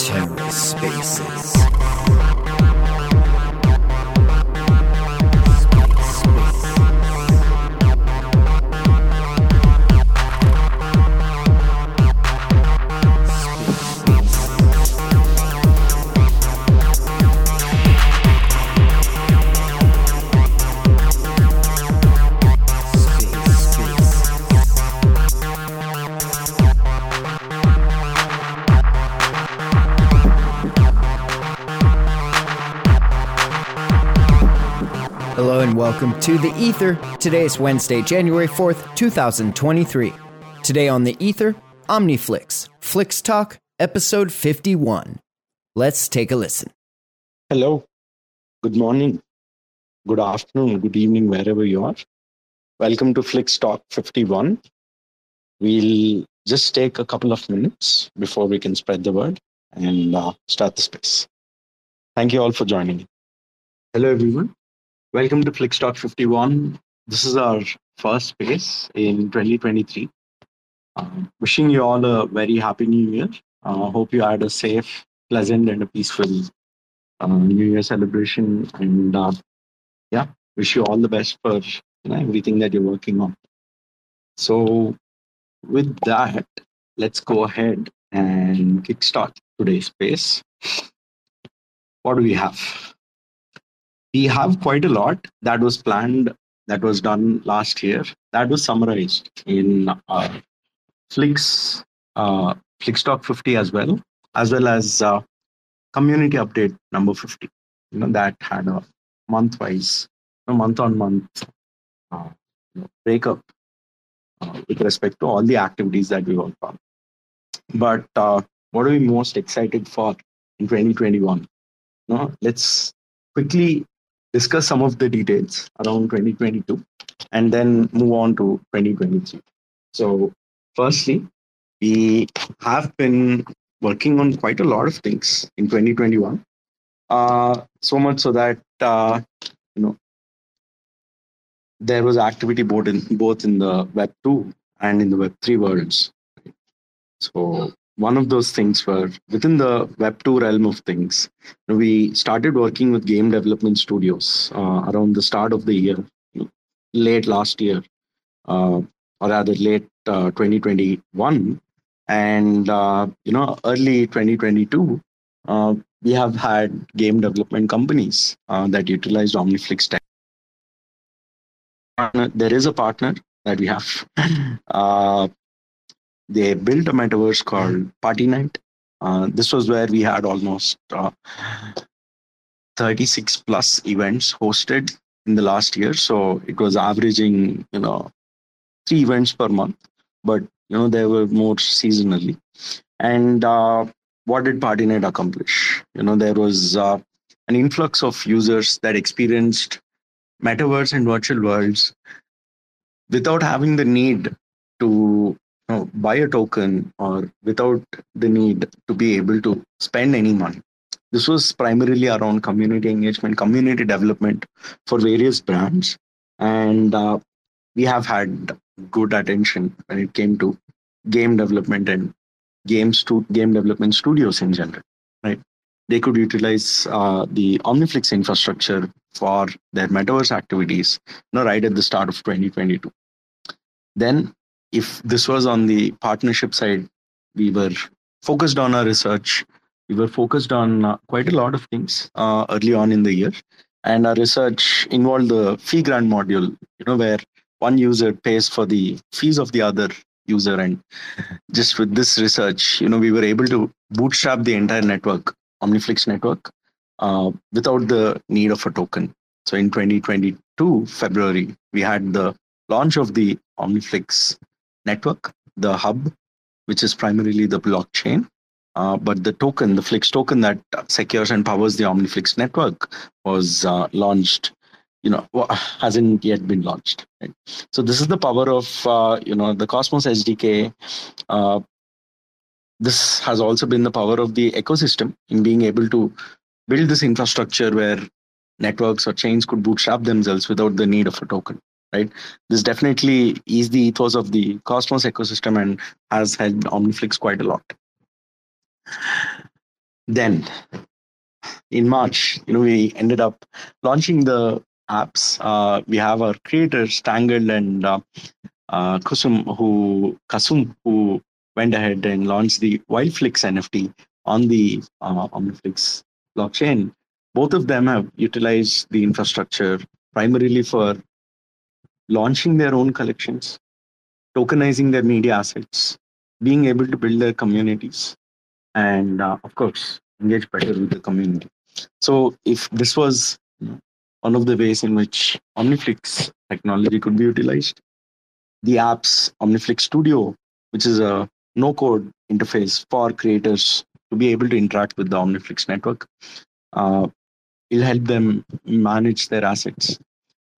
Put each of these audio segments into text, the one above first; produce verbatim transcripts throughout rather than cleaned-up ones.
TerraSpaces. Welcome to The Ether. Today is Wednesday, January fourth, two thousand twenty-three. Today on The Ether, OmniFlix, Flix Talk, Episode fifty-one. Let's take a listen. Hello. Good morning. Good afternoon. Good evening, wherever you are. Welcome to Flix Talk fifty-one. We'll just take a couple of minutes before we can spread the word and uh, start the space. Thank you all for joining. Hello, everyone. Welcome to Flix Talk fifty-one. This is our first space in twenty twenty-three. Um, wishing you all a very happy new year. I uh, hope you had a safe, pleasant, and a peaceful uh, new year celebration. And uh, yeah, wish you all the best for you know, everything that you're working on. So with that, let's go ahead and kickstart today's space. What do we have? We have quite a lot that was planned, that was done last year, that was summarized in uh, Flix, uh, Flix Talk fifty as well, as well as uh, community update number fifty. You know, that had a month-wise, a month-on-month uh, you know, breakup uh, with respect to all the activities that we worked on. But uh, what are we most excited for in twenty twenty-one? You know, let's quickly discuss some of the details around twenty twenty-two and then move on to twenty twenty-three. So firstly, we have been working on quite a lot of things in twenty twenty-one, uh, so much so that uh, you know there was activity both in, both in the Web two and in the Web three worlds. So one of those things were within the Web two realm of things. We started working with game development studios uh, around the start of the year, late last year, uh, or rather late uh, twenty twenty-one. And, uh, you know, early twenty twenty-two, uh, we have had game development companies uh, that utilized OmniFlix tech. There is a partner that we have. uh, They built a metaverse called Party Night. Uh, this was where we had almost uh, thirty-six plus events hosted in the last year. So it was averaging, you know, three events per month, but, you know, they were more seasonally. And uh, what did Party Night accomplish? You know, there was uh, an influx of users that experienced metaverse and virtual worlds without having the need to No, buy a token or without the need to be able to spend any money. This was primarily around community engagement, community development for various brands. And uh, we have had good attention when it came to game development and game, stu- game development studios in general, right? They could utilize uh, the OmniFlix infrastructure for their metaverse activities, you know, right at the start of twenty twenty-two. Then, if this was on the partnership side, we were focused on our research. We were focused on uh, quite a lot of things uh, early on in the year. And our research involved the fee grant module, you know, where one user pays for the fees of the other user. And just with this research, you know, we were able to bootstrap the entire network, OmniFlix network, uh, without the need of a token. So in twenty twenty-two, February, we had the launch of the OmniFlix Network, the hub, which is primarily the blockchain, uh, but the token, the Flix token that secures and powers the OmniFlix network was uh, launched, you know, hasn't yet been launched. Right? So this is the power of, uh, you know, the Cosmos S D K. Uh, this has also been the power of the ecosystem in being able to build this infrastructure where networks or chains could bootstrap themselves without the need of a token. right? This definitely is the ethos of the Cosmos ecosystem and has helped OmniFlix quite a lot. Then in March, you know, we ended up launching the apps. Uh, we have our creators, Tangled and uh, uh, Kasam, who Kasam, who went ahead and launched the Wildflix N F T on the uh, OmniFlix blockchain. Both of them have utilized the infrastructure primarily for launching their own collections, tokenizing their media assets, being able to build their communities, and uh, of course, engage better with the community. So if this was one of the ways in which OmniFlix technology could be utilized, the apps OmniFlix Studio, which is a no-code interface for creators to be able to interact with the OmniFlix network, uh, it'll help them manage their assets,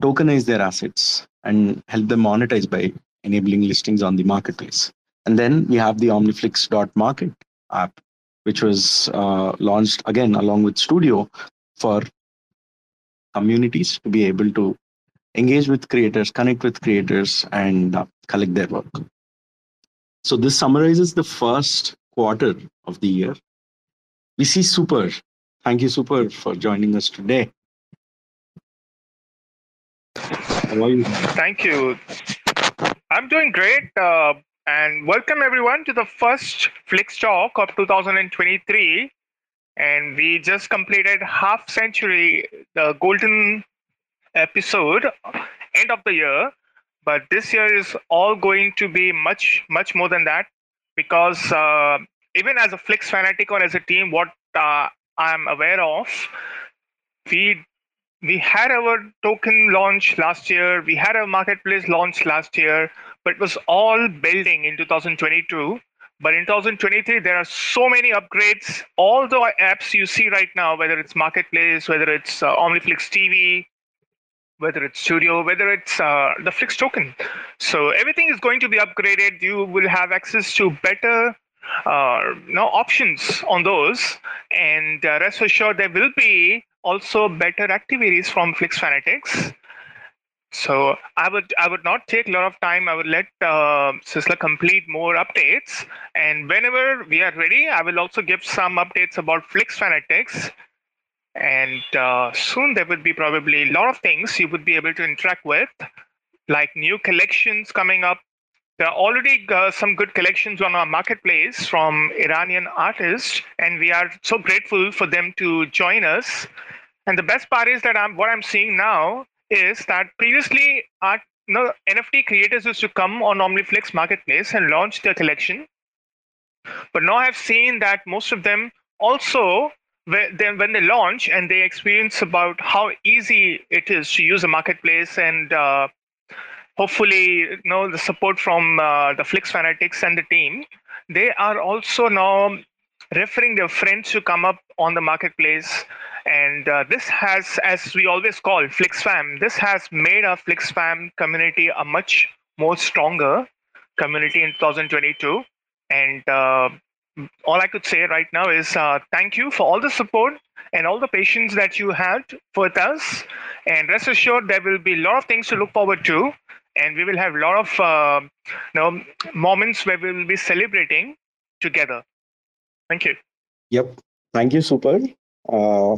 tokenize their assets, and help them monetize by enabling listings on the marketplace. And then we have the OmniFlix.market app, which was uh, launched again along with Studio for communities to be able to engage with creators, connect with creators, and uh, collect their work. So this summarizes the first quarter of the year. We see Super. Thank you, Super, for joining us today. How are you? Thank you. I'm doing great. Uh, and welcome, everyone, to the first Flix Talk of two thousand twenty-three. And we just completed half century, the golden episode, end of the year. But this year is all going to be much, much more than that, because uh, even as a Flix fanatic or as a team, what uh, I'm aware of, we we had our token launch last year, we had our marketplace launch last year, but it was all building in two thousand twenty-two. But in two thousand twenty-three, there are so many upgrades. All the apps you see right now, whether it's Marketplace, whether it's uh, OmniFlix T V, whether it's Studio, whether it's uh, the Flix token. So everything is going to be upgraded. You will have access to better uh, you know, options on those. And uh, rest assured, there will be also better activities from Flix fanatics. So I would I would not take a lot of time. I would let uh, Sistla complete more updates. And whenever we are ready, I will also give some updates about Flix fanatics. And uh, soon there will be probably a lot of things you would be able to interact with, like new collections coming up. There are already uh, some good collections on our marketplace from Iranian artists, and we are so grateful for them to join us. And the best part is that I'm what I'm seeing now is that previously our you know, N F T creators used to come on OmniFlix Marketplace and launch their collection. But now I've seen that most of them also, when they launch and they experience about how easy it is to use a marketplace, and uh, hopefully you know, the support from uh, the Flix fanatics and the team, they are also now referring their friends to come up on the marketplace. And uh, this has, as we always call Flix Fam, this has made our Flix Fam community a much more stronger community in two thousand twenty-two. And uh, all I could say right now is uh, thank you for all the support and all the patience that you had with us. And rest assured, there will be a lot of things to look forward to. And we will have a lot of uh, you know, moments where we will be celebrating together. Thank you. Yep. Thank you, Super. Uh...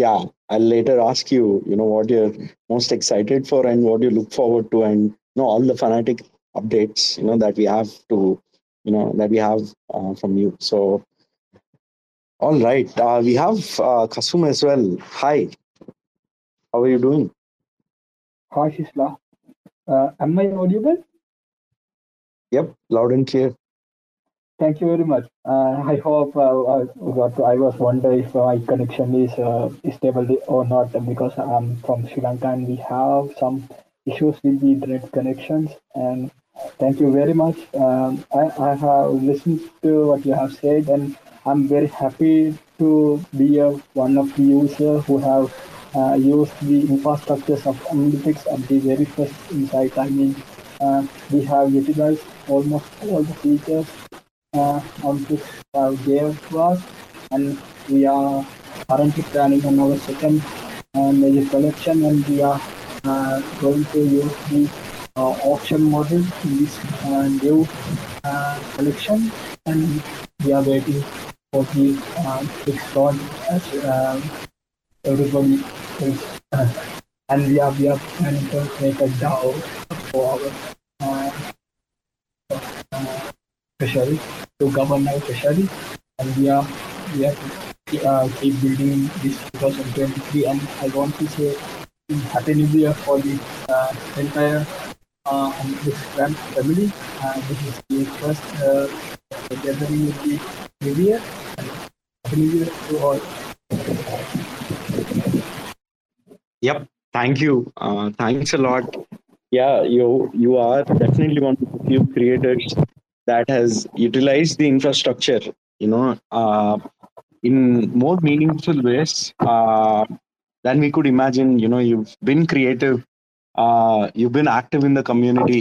Yeah, I'll later ask you, you know, what you're most excited for and what you look forward to, and you know, all the fanatic updates, you know, that we have to, you know, that we have uh, from you. So, all right, uh, we have uh, Kasam as well. Hi, how are you doing? Hi, Sistla. Uh, am I audible? Yep, loud and clear. Thank you very much. Uh, I hope uh, I, got, I was wondering if my connection is uh, stable or not, because I'm from Sri Lanka and we have some issues with the internet connections. And thank you very much. Um, I, I have listened to what you have said, and I'm very happy to be a, one of the users who have uh, used the infrastructures of OmniFlix at the very first insight. I mean, uh, we have utilized almost all the features Uh, on this uh, gave to us, and we are currently planning on our second uh, major collection, and we are uh, going to use the uh, auction model to use uh, new uh, collection, and we are waiting for the fixed uh, launch as uh, everybody is, uh, and we are, we are planning to make a DAO for our uh, uh, fishery, to govern our fishery, and we are, we are Uh, keep building this twenty twenty-three, and I want to say Happy New Year for the uh, entire uh, OmniFlix family. Uh, this is the first uh, gathering with the New Year. Happy New Year to all. Yep, thank you. Uh, thanks a lot. Yeah, you you are definitely one of the few creators that has utilized the infrastructure, you know, uh, in more meaningful ways uh, than we could imagine. You know, you've been creative, uh, you've been active in the community.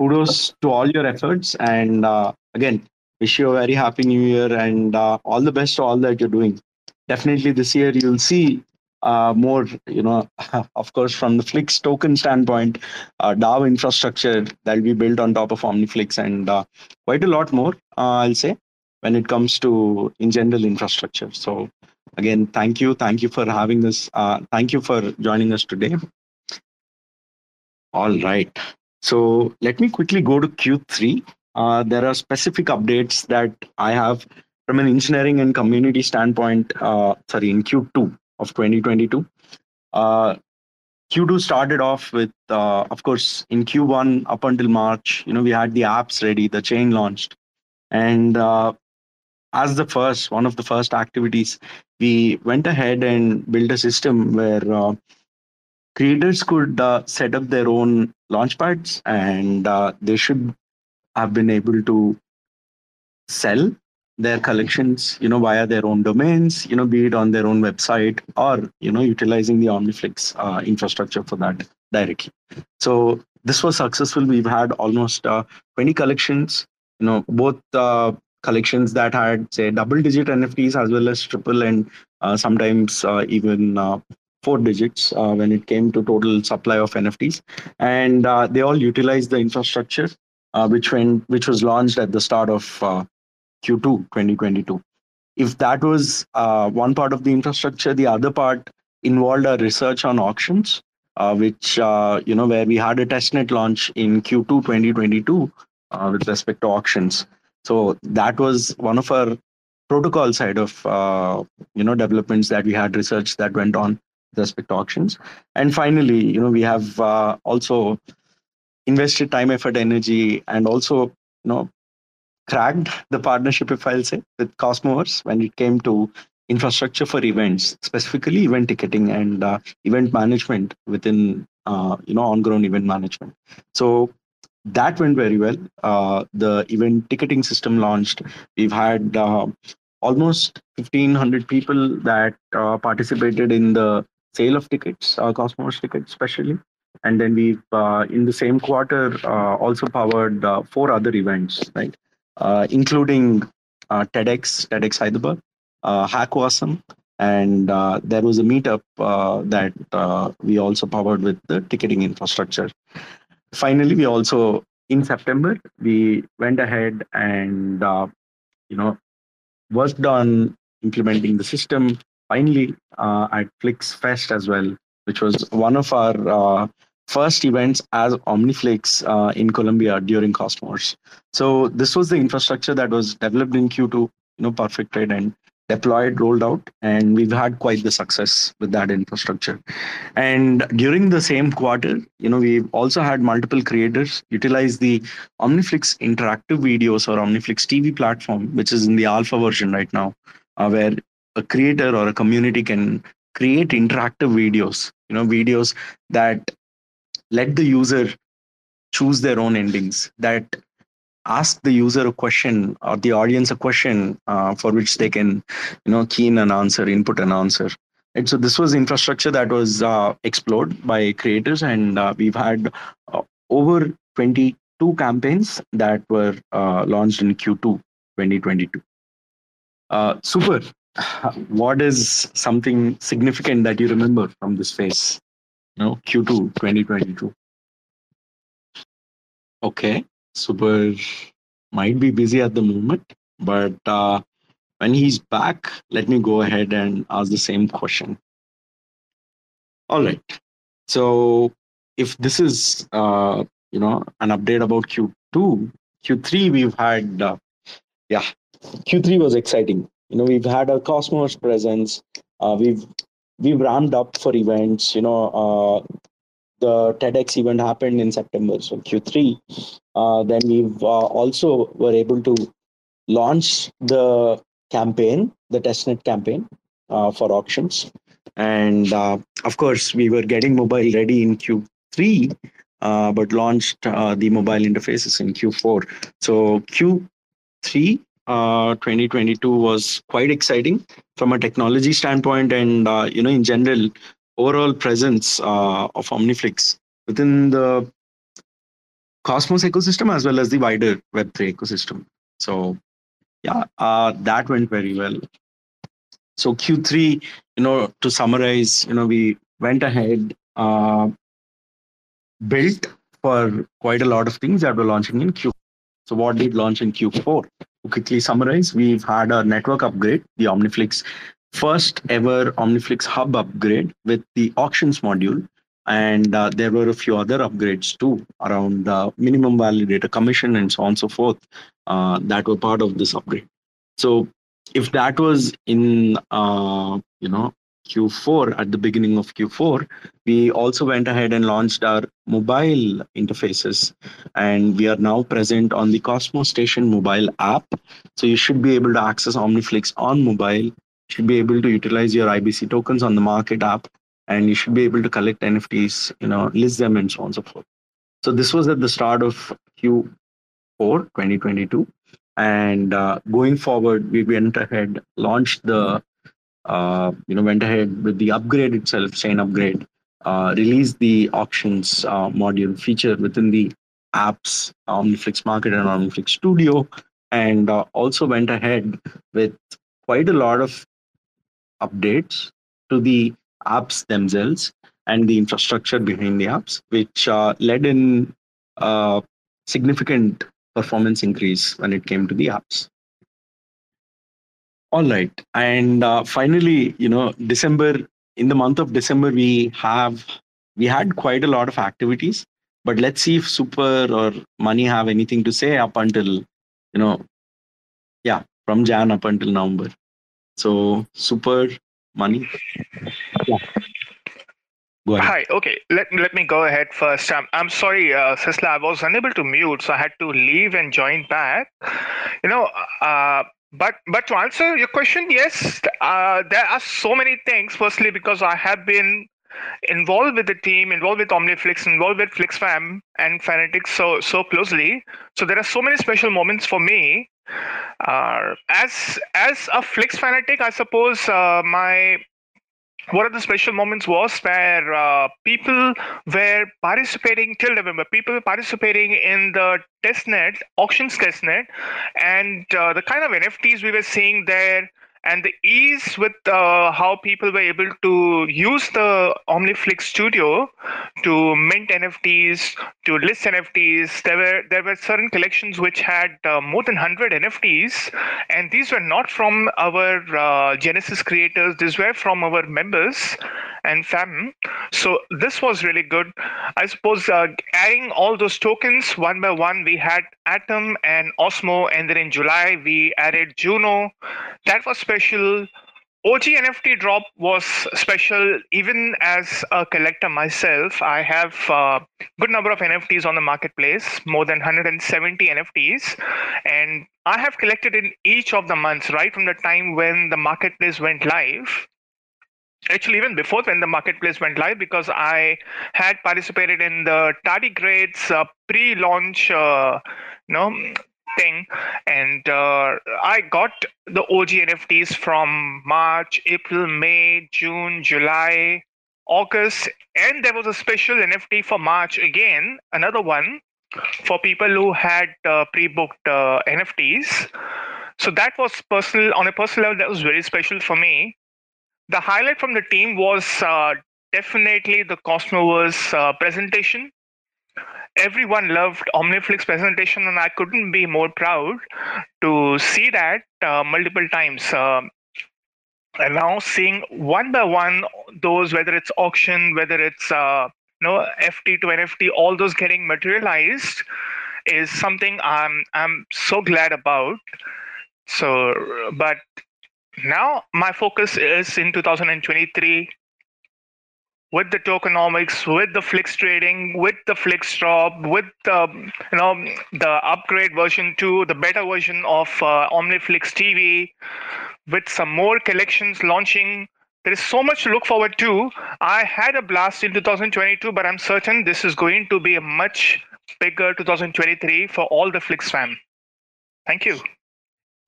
Kudos to all your efforts, and uh, again, wish you a very happy new year, and uh, all the best to all that you're doing. Definitely this year you'll see uh, more, you know, of course, from the Flix token standpoint, uh, DAO infrastructure that will be built on top of OmniFlix, and uh, quite a lot more, uh, I'll say, when it comes to in general infrastructure. So again, thank you. Thank you for having us. Uh, thank you for joining us today. All right. So let me quickly go to Q three. Uh, there are specific updates that I have from an engineering and community standpoint, uh, sorry, in Q two of twenty twenty-two. Uh, Q two started off with, uh, of course, in Q one up until March, you know, we had the apps ready, the chain launched. And uh, as the first, one of the first activities, we went ahead and built a system where uh, creators could uh, set up their own launchpads, and uh, they should have been able to sell their collections, you know, via their own domains, you know, be it on their own website or, you know, utilizing the OmniFlix uh, infrastructure for that directly. So this was successful. We've had almost uh, twenty collections, you know, both uh, collections that had, say, double digit N F Ts as well as triple, and uh, sometimes uh, even uh, four digits uh, when it came to total supply of N F Ts. And uh, they all utilized the infrastructure, uh, which went, which was launched at the start of uh, Q two twenty twenty-two. If that was uh, one part of the infrastructure, the other part involved our research on auctions, uh, which, uh, you know, where we had a testnet launch in Q two twenty twenty-two. Uh, with respect to auctions. So that was one of our protocol side of, uh, you know, developments that we had, research that went on with respect to auctions. And finally, you know, we have uh, also invested time, effort, energy, and also, you know, cracked the partnership, if I'll say, with Cosmoverse when it came to infrastructure for events, specifically event ticketing and uh, event management within, uh, you know, on-ground event management. So that went very well. Uh, the event ticketing system launched. We've had uh, almost fifteen hundred people that uh, participated in the sale of tickets, uh, Cosmos tickets especially. And then we've, uh, in the same quarter, uh, also powered uh, four other events, right? Uh, including uh, TEDx, TEDx Hyderabad, uh, Hackwasam, and uh, there was a meetup uh, that uh, we also powered with the ticketing infrastructure. Finally, we also, in September, we went ahead and, uh, you know, worked on implementing the system, finally, uh, at FlixFest as well, which was one of our uh, first events as OmniFlix uh, in Colombia during Cosmos. So this was the infrastructure that was developed in Q two, you know, perfected and deployed, rolled out, and we've had quite the success with that infrastructure. And during the same quarter, you know, we've also had multiple creators utilize the OmniFlix interactive videos or OmniFlix T V platform, which is in the alpha version right now, uh, where a creator or a community can create interactive videos, you know, videos that let the user choose their own endings, that ask the user a question or the audience a question uh, for which they can, you know, key in an answer, input an answer. And so this was infrastructure that was uh, explored by creators, and uh, we've had uh, over twenty-two campaigns that were uh, launched in Q two twenty twenty-two. Uh, super. What is something significant that you remember from this phase? no, Q two twenty twenty-two. Okay, Super might be busy at the moment, but uh, when he's back, let me go ahead and ask the same question. All right. So if this is, uh, you know, an update about Q two, Q three, we've had, uh, yeah, Q three was exciting. You know, we've had a Cosmos presence. Uh, we've we've ramped up for events. You know, uh, the TEDx event happened in September, so Q three. Uh, then we've uh, also were able to launch the campaign, the testnet campaign uh, for auctions. And uh, of course, we were getting mobile ready in Q three, uh, but launched uh, the mobile interfaces in Q four. So Q three uh, twenty twenty-two was quite exciting from a technology standpoint, and uh, you know, in general, overall presence uh, of OmniFlix within the Cosmos ecosystem as well as the wider Web three ecosystem. So yeah, uh, that went very well. So Q three, you know, to summarize, you know, we went ahead, uh, built for quite a lot of things that were launching in Q four. So what did launch in Q four? To quickly summarize, we've had a network upgrade, the OmniFlix first ever OmniFlix Hub upgrade with the auctions module. And uh, there were a few other upgrades too around uh, minimum validator commission and so on and so forth uh, that were part of this upgrade. So if that was in, uh, you know, Q four, at the beginning of Q four, we also went ahead and launched our mobile interfaces, and we are now present on the Cosmos Station mobile app. So you should be able to access OmniFlix on mobile, you should be able to utilize your I B C tokens on the market app, and you should be able to collect N F Ts, you know, list them and so on and so forth. So this was at the start of Q four twenty twenty-two. And uh, going forward, we went ahead, launched the, uh, you know, went ahead with the upgrade itself, chain upgrade, uh, released the auctions uh, module feature within the apps, Omniflix.market and OmniFlix Studio, and uh, also went ahead with quite a lot of updates to the apps themselves and the infrastructure behind the apps, which uh, led in uh, significant performance increase when it came to the apps. All right, and uh, finally, you know, December, in the month of December, we have we had quite a lot of activities, but let's see if Super or Mani have anything to say up until, you know, yeah, from Jan up until November. So Super, Mani. Yeah. Hi. Okay. Let let me go ahead first. I'm I'm sorry, uh, Sistla. I was unable to mute, so I had to leave and join back. You know, uh, but but to answer your question, yes, uh, there are so many things. Firstly, because I have been involved with the team, involved with OmniFlix, involved with FlixFam and Fanatics so so closely. So there are so many special moments for me. Uh, as as a Flix fanatic, I suppose uh, my one of the special moments was where uh, people were participating till November. People were participating in the testnet, auctions testnet, and uh, the kind of N F Ts we were seeing there, and the ease with uh, how people were able to use the OmniFlix Studio to mint N F Ts, to list N F Ts. There were there were certain collections which had uh, more than one hundred N F Ts, and these were not from our uh, Genesis creators. These were from our members and fam. So this was really good. I suppose uh, adding all those tokens one by one, we had Atom and Osmo, and then in July we added Juno. That was special. O G N F T drop was special. Even as a collector myself, I have a good number of N F Ts on the marketplace, more than one hundred seventy N F Ts. And I have collected in each of the months, right from the time when the marketplace went live. Actually, even before when the marketplace went live, because I had participated in the Tardigrades uh, pre-launch uh, you know, thing, and uh, I got the O G N F Ts from March, April, May, June, July, August, and there was a special N F T for March again, another one for people who had uh, pre-booked uh, N F Ts. So that was personal, on a personal level, that was very special for me. The highlight from the team was uh, definitely the Cosmoverse uh, presentation. Everyone loved OmniFlix presentation, and I couldn't be more proud to see that uh, multiple times. Uh, and now seeing one by one those, whether it's auction, whether it's uh, you know, F T to N F T, all those getting materialized is something I'm I'm so glad about. So, but now my focus is in two thousand twenty-three. With the tokenomics, with the Flix trading, with the Flix drop, with the, you know, the upgrade version two, the beta version of uh, OmniFlix T V, with some more collections launching, there is so much to look forward to. I had a blast in two thousand twenty-two, but I'm certain this is going to be a much bigger two thousand twenty-three for all the Flix fam. Thank you.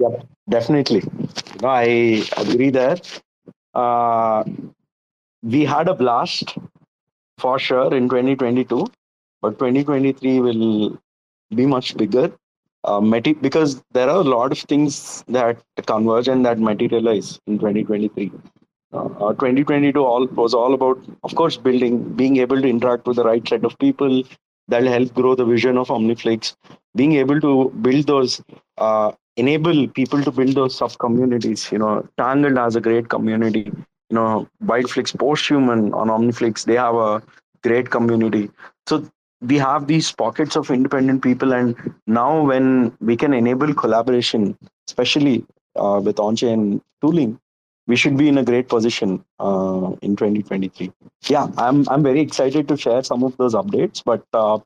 Yeah, definitely. You know, I agree that. Uh, We had a blast for sure in twenty twenty-two, but twenty twenty-three will be much bigger uh, because there are a lot of things that converge and that materialize in twenty twenty-three. Uh, twenty twenty-two all was all about, of course, building, being able to interact with the right set of people that will help grow the vision of OmniFlix, being able to build those, uh, enable people to build those sub-communities. You know, Tangled has a great community. You know, Byteflix post-human on OmniFlix, they have a great community. So we have these pockets of independent people, and now when we can enable collaboration, especially uh, with on-chain tooling, we should be in a great position uh, in twenty twenty-three. Yeah, I'm I'm very excited to share some of those updates, but uh,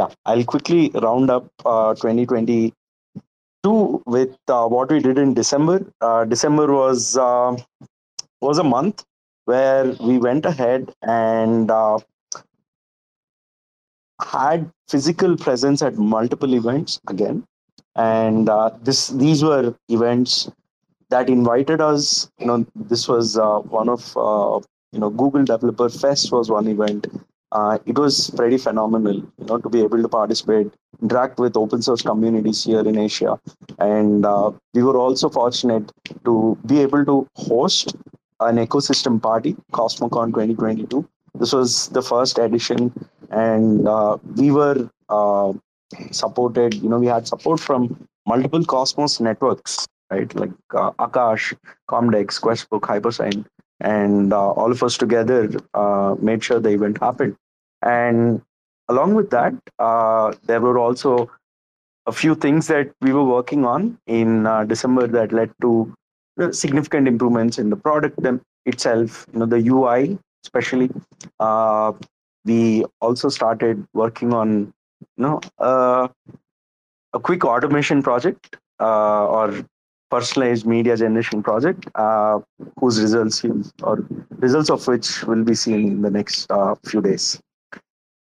yeah, I'll quickly round up uh, twenty twenty-two with uh, what we did in December. Uh, December was... Uh, was a month where we went ahead and uh, had physical presence at multiple events again. And uh, this these were events that invited us. You know, this was uh, one of, uh, you know, Google Developer Fest was one event. Uh, it was pretty phenomenal, you know, to be able to participate, interact with open source communities here in Asia. And uh, we were also fortunate to be able to host an ecosystem party, CosmoCon twenty twenty-two. This was the first edition, and uh, we were uh, supported, you know, we had support from multiple Cosmos networks, right? Like uh, Akash, Comdex, Questbook, Hypersign, and uh, all of us together uh, made sure the event happened. And along with that, uh, there were also a few things that we were working on in uh, December that led to significant improvements in the product itself, you know, the U I especially. Uh, we also started working on, you know, uh, a quick automation project uh, or personalized media generation project, uh, whose results or results of which will be seen in the next uh, few days.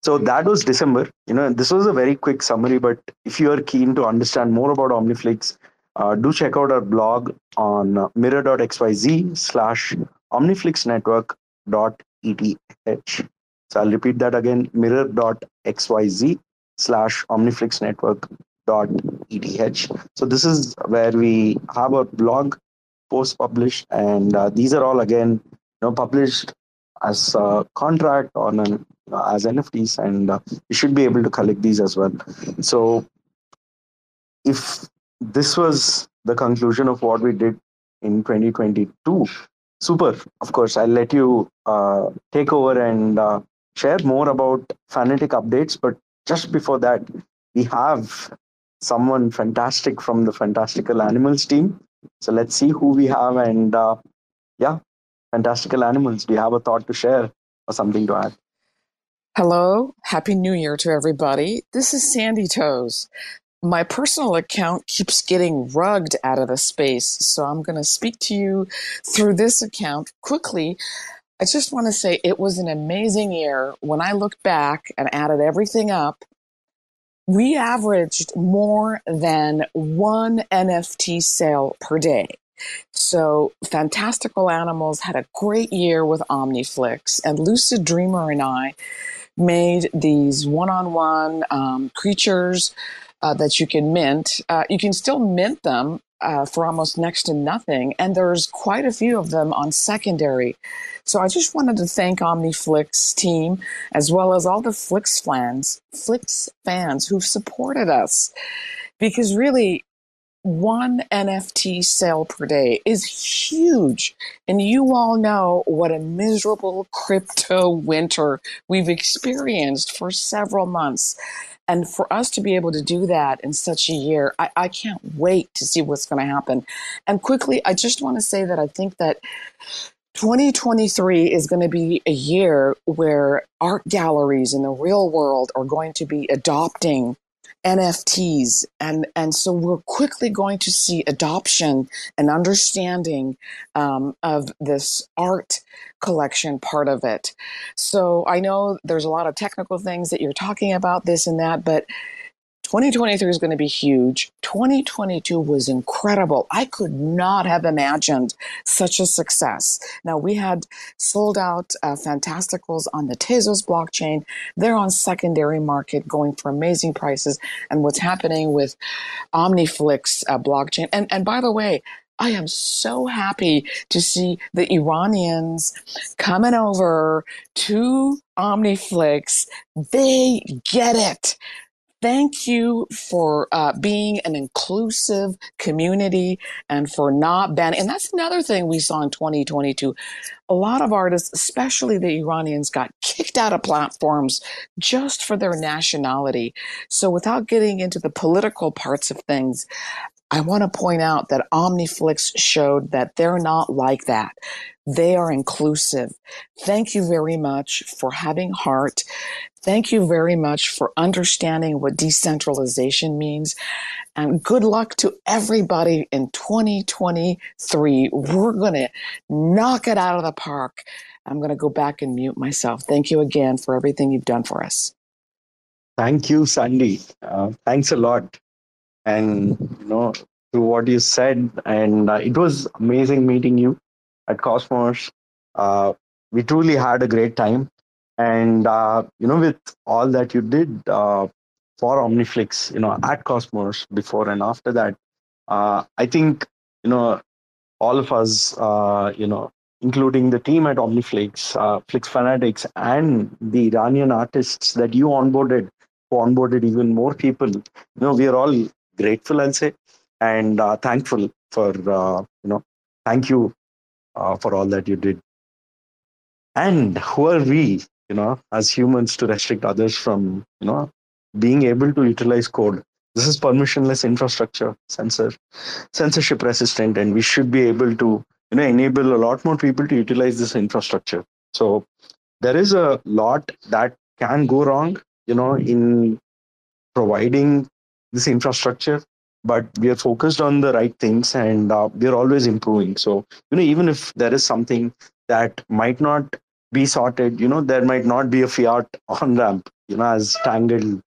So that was December. You know, this was a very quick summary, but if you are keen to understand more about OmniFlix, Uh, do check out our blog on uh, mirror dot x y z slash omniflix network dot e t h. So I'll repeat that again, mirror dot x y z slash omniflix network dot e t h. So this is where we have our blog post published, and uh, these are all again, you know, published as a contract on an, uh, as N F Ts, and uh, you should be able to collect these as well. So if this was the conclusion of what we did in twenty twenty-two. Super. Of course, I'll let you uh, take over and uh, share more about Fanatic updates. But just before that, we have someone fantastic from the Fantastical Animals team. So let's see who we have. And uh, yeah, Fantastical Animals, do you have a thought to share or something to add? Hello. Happy New Year to everybody. This is Sandy Toes. My personal account keeps getting rugged out of the space, so I'm going to speak to you through this account quickly. I just want to say it was an amazing year. When I looked back and added everything up, we averaged more than one N F T sale per day. So Fantastical Animals had a great year with OmniFlix, and Lucid Dreamer and I made these one-on-one um, creatures Uh, that you can mint. Uh, you can still mint them uh, for almost next to nothing. And there's quite a few of them on secondary. So I just wanted to thank OmniFlix team, as well as all the Flix fans, Flix fans who've supported us, because really one N F T sale per day is huge. And you all know what a miserable crypto winter we've experienced for several months. And for us to be able to do that in such a year, I, I can't wait to see what's going to happen. And quickly, I just want to say that I think that twenty twenty-three is going to be a year where art galleries in the real world are going to be adopting N F Ts. And, and so we're quickly going to see adoption and understanding um, of this art collection part of it. So I know there's a lot of technical things that you're talking about, this and that, but twenty twenty-three is going to be huge. twenty twenty-two was incredible. I could not have imagined such a success. Now, we had sold out uh, Fantasticals on the Tezos blockchain. They're on secondary market going for amazing prices. And what's happening with OmniFlix uh, blockchain. And, and by the way, I am so happy to see the Iranians coming over to OmniFlix. They get it. Thank you for uh, being an inclusive community and for not banning. And that's another thing we saw in twenty twenty-two. A lot of artists, especially the Iranians, got kicked out of platforms just for their nationality. So without getting into the political parts of things, I want to point out that OmniFlix showed that they're not like that. They are inclusive. Thank you very much for having heart. Thank you very much for understanding what decentralization means. And good luck to everybody in twenty twenty-three. We're going to knock it out of the park. I'm going to go back and mute myself. Thank you again for everything you've done for us. Thank you, Sandy. Uh, thanks a lot. And, you know, to what you said, and uh, it was amazing meeting you at Cosmos. Uh, we truly had a great time. And, uh, you know, with all that you did uh, for OmniFlix, you know, at Cosmos before and after that, uh, I think, you know, all of us, uh, you know, including the team at OmniFlix, uh, Flix Fanatics, and the Iranian artists that you onboarded, who onboarded even more people, you know, we are all grateful, I'll say, and uh, thankful for, uh, you know, thank you uh, for all that you did. And who are we, you know, as humans to restrict others from, you know, being able to utilize code? This is permissionless infrastructure, censor, censorship resistant, and we should be able to, you know, enable a lot more people to utilize this infrastructure. So there is a lot that can go wrong, you know, in providing this infrastructure, but we are focused on the right things and uh, we are always improving. So, you know, even if there is something that might not be sorted, you know, there might not be a fiat on-ramp, you know, as Tangled,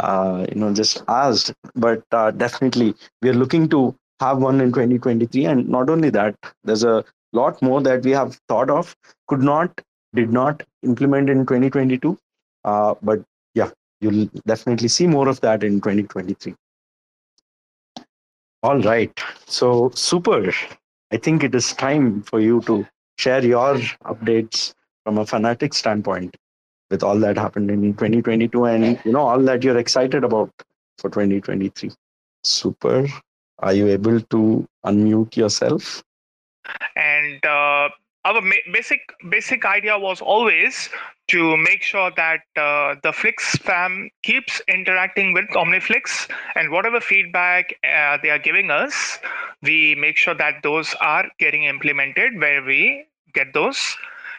uh, you know, just asked, but uh, definitely we are looking to have one in twenty twenty-three. And not only that, there's a lot more that we have thought of, could not, did not implement in twenty twenty-two, uh, but yeah, you'll definitely see more of that in twenty twenty-three. All right. So, Super, I think it is time for you to share your updates from a fanatic standpoint with all that happened in twenty twenty-two and, you know, all that you're excited about for twenty twenty-three. Super, are you able to unmute yourself? And uh, our basic basic idea was always to make sure that uh, the Flix fam keeps interacting with OmniFlix, and whatever feedback uh, they are giving us, we make sure that those are getting implemented where we get those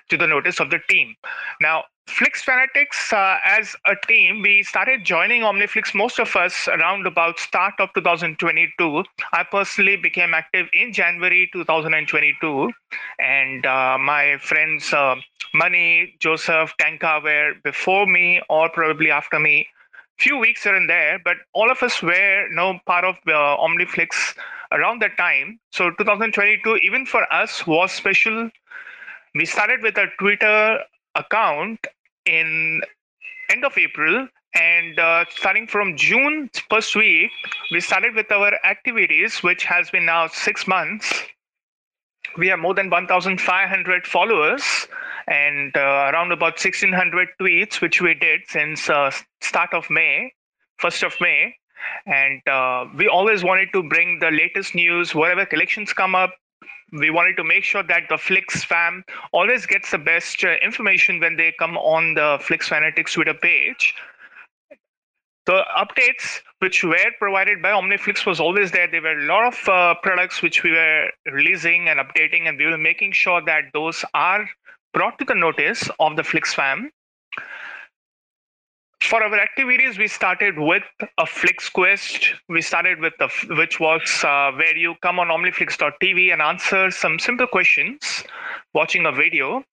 to the notice of the team. Now, Flix Fanatics, uh, as a team, we started joining OmniFlix, most of us, around about start of two thousand twenty-two. I personally became active in January two thousand twenty-two, and uh, my friends uh, Mani, Joseph, Tanka were before me or probably after me, few weeks here and there, but all of us were no part of uh, OmniFlix around that time. So two thousand twenty-two, even for us, was special. We started with a Twitter account in end of April And uh, starting from June first week, we started with our activities, which has been now six months. We have more than one thousand five hundred followers and uh, around about sixteen hundred tweets, which we did since uh, start of May, first of May. And uh, we always wanted to bring the latest news, whatever collections come up. We wanted to make sure that the Flix fam always gets the best uh, information when they come on the Flix Fanatics Twitter page. The updates which were provided by OmniFlix was always there. There were a lot of uh, products which we were releasing and updating, and we were making sure that those are brought to the notice of the Flix fam. For our activities, we started with a Flix quest. We started with the, which was uh, where you come on omniflix dot t v and answer some simple questions, watching a video.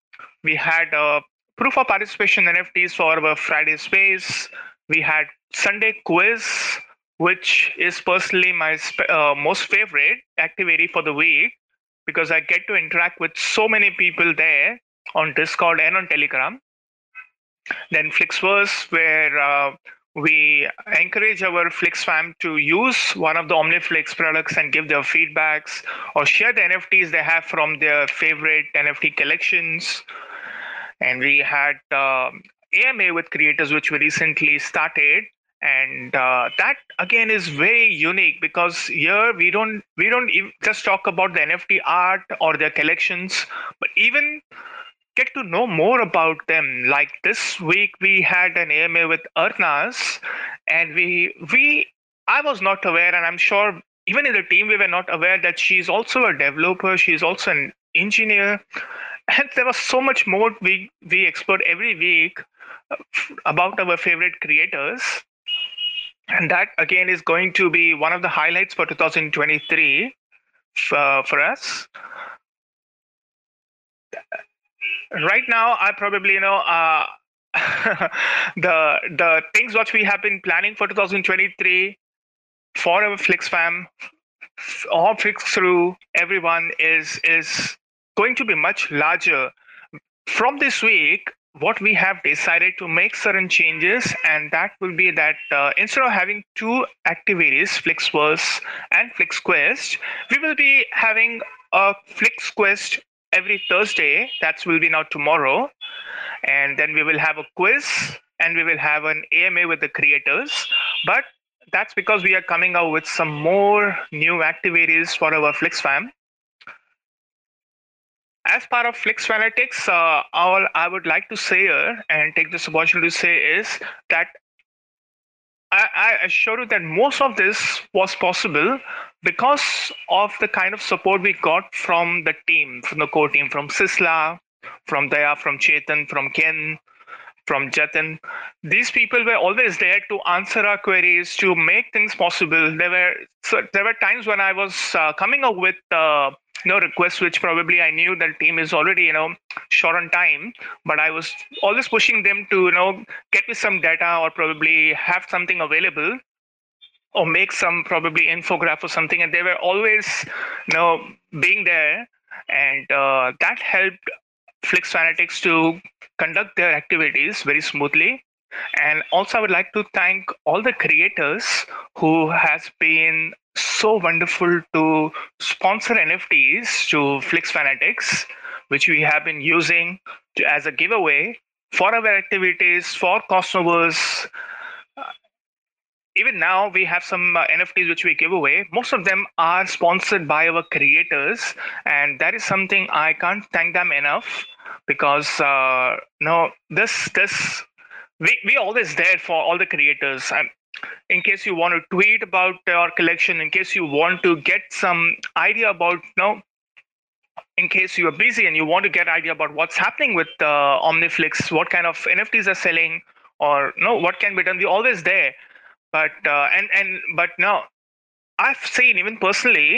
We had uh, proof of participation N F Ts for our Friday space. We had Sunday quiz, which is personally my uh, most favorite activity for the week, because I get to interact with so many people there on Discord and on Telegram. Then Flixverse, where uh, we encourage our Flix fam to use one of the OmniFlix products and give their feedbacks or share the N F Ts they have from their favorite N F T collections. And we had uh, A M A with creators, which we recently started. And uh, that again is very unique, because here we don't we don't even just talk about the N F T art or their collections, but even get to know more about them. Like this week, we had an A M A with Arnas, and we we I was not aware, and I'm sure even in the team we were not aware, that she's also a developer. She's also an engineer, and there was so much more we we explored every week about our favorite creators. And that again is going to be one of the highlights for two thousand twenty-three for, for us. Right now, I probably, you know, uh, the the things what we have been planning for two thousand twenty-three for our Flix fam, all Flix through everyone, is is going to be much larger. From this week, what we have decided to make certain changes, and that will be that uh, instead of having two activities, Flixverse and Flix Quest, we will be having a Flix Quest every Thursday. That will be now tomorrow. And then we will have a quiz, and we will have an A M A with the creators. But that's because we are coming out with some more new activities for our Flix fam. As part of Flix Fanatics, uh, all I would like to say here and take this opportunity to say is that I, I assure you that most of this was possible because of the kind of support we got from the team, from the core team, from Sistla, from Daya, from Chetan, from Ken, from Jatin. These people were always there to answer our queries, to make things possible. There were so there were times when I was uh, coming up with Uh, No requests, which probably I knew that team is already, you know, short on time, but I was always pushing them to, you know, get me some data or probably have something available or make some probably infograph or something. And they were always, you know, being there. And uh, that helped Flix Fanatics to conduct their activities very smoothly. And also I would like to thank all the creators who has been so wonderful to sponsor N F Ts to Flix Fanatics, which we have been using to, as a giveaway for our activities, for Cosmoverse. Uh, even now, we have some uh, N F Ts which we give away. Most of them are sponsored by our creators, and that is something I can't thank them enough, because uh, no, this this we we always there for all the creators. I'm, In case you want to tweet about your collection, in case you want to get some idea about, no, in case you are busy and you want to get idea about what's happening with uh, OmniFlix, what kind of N F Ts are selling, or no, what can be done, we're always there. But uh, and and but no, I've seen even personally,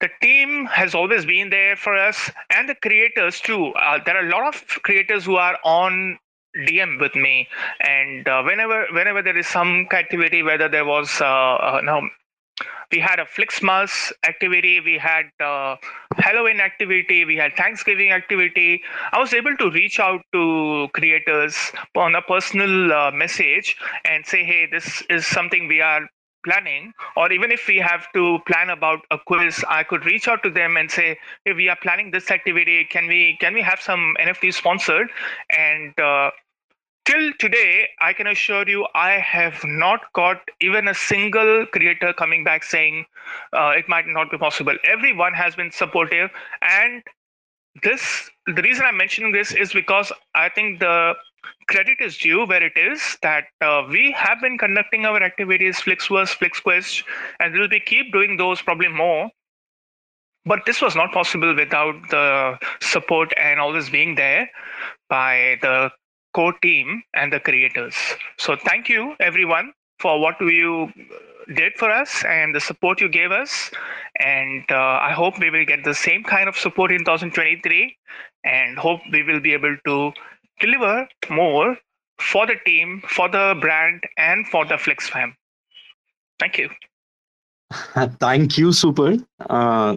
the team has always been there for us, and the creators too. Uh, there are a lot of creators who are on D M with me, and uh, whenever whenever there is some activity, whether there was uh, uh, no we had a FlixMas activity, we had uh, Halloween activity, we had Thanksgiving activity. I was able to reach out to creators on a personal uh, message and say, hey, this is something we are planning, or even if we have to plan about a quiz, I could reach out to them and say, hey, we are planning this activity. Can we can we have some N F T sponsored? And uh, till today, I can assure you, I have not got even a single creator coming back saying uh, it might not be possible. Everyone has been supportive. And this, the reason I'm mentioning this is because I think the credit is due where it is, that uh, we have been conducting our activities, FlixWorks, FlixQuest, and we'll be keep doing those, probably more. But this was not possible without the support and always being there by the core team and the creators. So thank you, everyone, for what you did for us and the support you gave us. And uh, I hope we will get the same kind of support in twenty twenty-three, and hope we will be able to deliver more for the team, for the brand, and for the Flix fam. Thank you. Thank you, Super. Uh,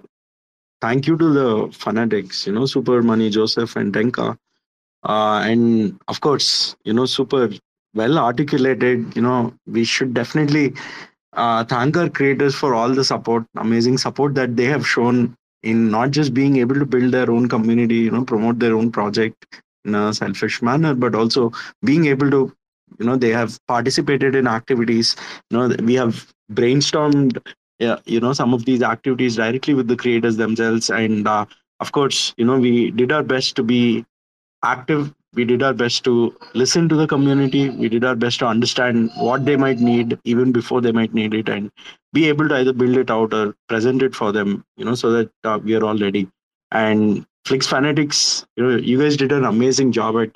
thank you to the fanatics, you know, Super, Mani, Joseph, and Denka. Uh, and of course, you know, Super, well articulated. You know, we should definitely uh, thank our creators for all the support, amazing support that they have shown in not just being able to build their own community, you know, promote their own project in a selfish manner, but also being able to, you know, they have participated in activities. You know, we have brainstormed, uh, you know, some of these activities directly with the creators themselves. And uh, of course, you know, we did our best to be active. We did our best to listen to the community. We did our best to understand what they might need even before they might need it, and be able to either build it out or present it for them, you know, so that uh, we are all ready. And Flix fanatics, you know, you guys did an amazing job at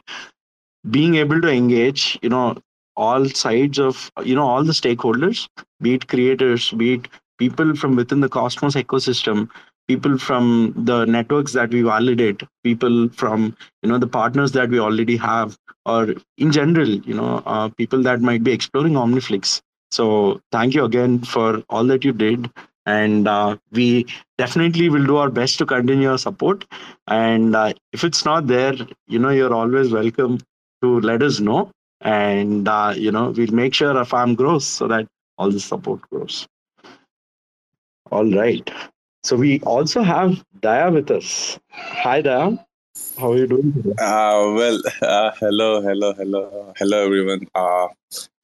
being able to engage, you know, all sides of, you know, all the stakeholders, be it creators, be it people from within the Cosmos ecosystem, people from the networks that we validate, people from, you know, the partners that we already have, or in general, you know, uh, people that might be exploring OmniFlix. So thank you again for all that you did. And uh, we definitely will do our best to continue our support. And uh, if it's not there, you know, you're always welcome to let us know. And, uh, you know, we'll make sure our farm grows so that all the support grows. All right. So we also have dɑıyā with us. Hi, dɑıyā. How are you doing today? Uh, well, uh, hello, hello, hello. Hello, everyone. Uh,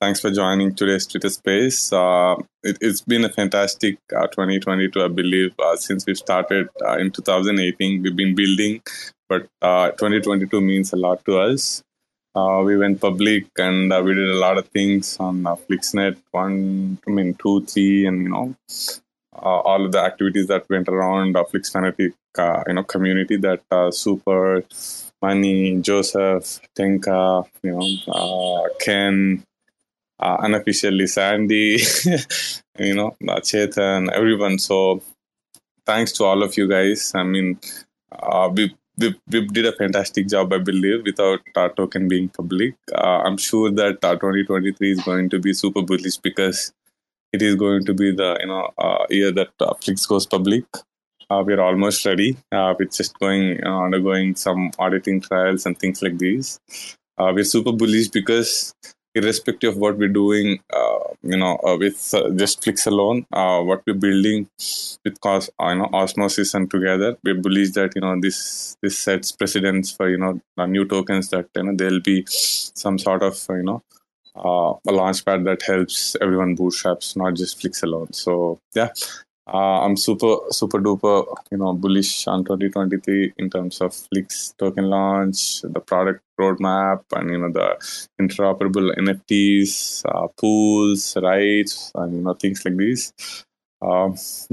thanks for joining today's Twitter space. Uh, it, it's been a fantastic uh, twenty twenty-two, I believe, uh, since we've started uh, in two thousand eighteen. We've been building, but uh, twenty twenty-two means a lot to us. Uh, we went public, and uh, we did a lot of things on uh, FlixNet one, I mean, two, three, and, you know, Uh, all of the activities that went around uh, Flix fanatic, uh, you know, community that uh, Super, Mani, Joseph, Tenka, you know, uh, Ken, uh, unofficially Sandy, you know, Chetan, everyone. So thanks to all of you guys. I mean, uh, we, we we did a fantastic job, I believe, without our token being public. Uh, I'm sure that uh, twenty twenty-three is going to be super bullish, because it is going to be the, you know, uh, year that uh, Flix goes public. Uh, we're almost ready. Uh, we're just going uh, undergoing some auditing trials and things like these. Uh, we're super bullish, because irrespective of what we're doing, uh, you know, uh, with uh, just Flix alone, uh, what we're building with cos, uh, you know, Osmosis and together, we're bullish that, you know, this this sets precedents for, you know, uh, new tokens, that, you know, there'll be some sort of, you know, Uh, a launchpad that helps everyone bootstraps, not just Flix alone. So yeah, uh, I'm super, super duper, you know, bullish on twenty twenty-three in terms of Flix token launch, the product roadmap, and, you know, the interoperable N F Ts, uh, pools, rights, and, you know, things like these. Uh,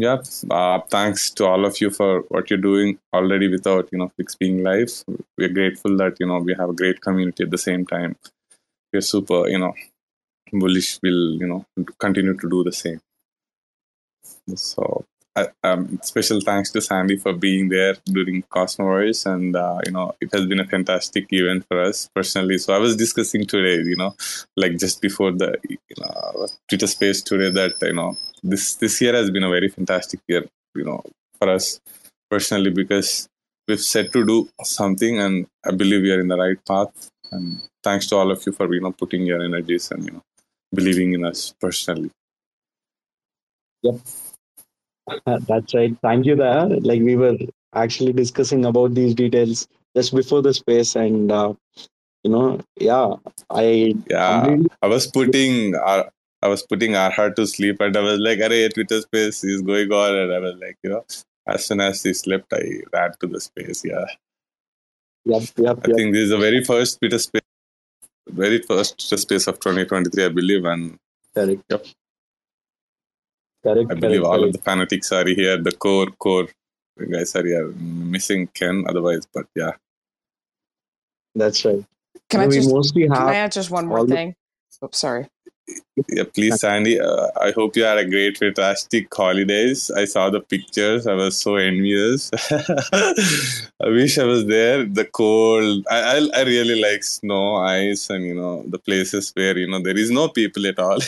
yeah, uh, thanks to all of you for what you're doing already without, you know, Flix being live. We're grateful that, you know, we have a great community at the same time. We're super, you know, bullish. We'll, you know, continue to do the same. So, I, um, special thanks to Sandy for being there during Cosmoverse, and uh, you know, it has been a fantastic event for us personally. So I was discussing today, you know, like just before the you know, Twitter space today, that, you know, this this year has been a very fantastic year, you know, for us personally, because we've set to do something, and I believe we are in the right path. And thanks to all of you for, you know, putting your energies and, you know, believing in us personally. Yep, that's right. Thank you, Daya. Like, we were actually discussing about these details just before the space, and uh, you know, yeah, I yeah, really- I was putting our. I was putting our heart to sleep, and I was like, "Arey, Twitter space is going on," and I was like, you know, as soon as they slept, I ran to the space. Yeah, yep, yep, I yep. think this is the very first Twitter space, very first Twitter space of twenty twenty-three, I believe, and correct, yep. correct. I believe correct, all correct. of the fanatics are here. The core, core you guys are here. Missing Ken, otherwise, but yeah, that's right. Can I, I just? Mostly can I add just one more thing? The- Oops, sorry. Yeah, please, Sandy. Uh, I hope you had a great, fantastic holidays. I saw the pictures. I was so envious. I wish I was there. The cold. I, I I really like snow, ice, and, you know, the places where, you know, there is no people at all.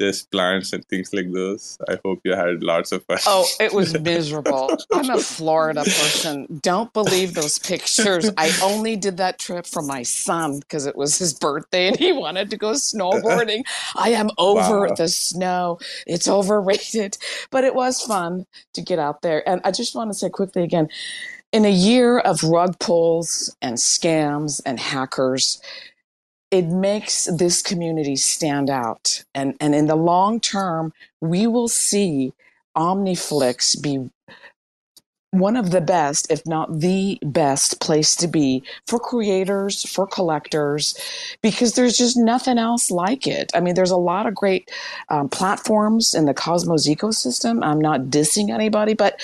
Just plants and things like those. I hope you had lots of fun. Oh, it was miserable. I'm a Florida person. Don't believe those pictures. I only did that trip for my son because it was his birthday and he wanted to go snowboarding. I am over wow. the snow. It's overrated. But it was fun to get out there. And I just want to say quickly again, in a year of rug pulls and scams and hackers, it makes this community stand out. And, and in the long term, we will see OmniFlix be one of the best, if not the best place to be for creators, for collectors, because there's just nothing else like it. I mean, there's a lot of great um, platforms in the Cosmos ecosystem. I'm not dissing anybody, but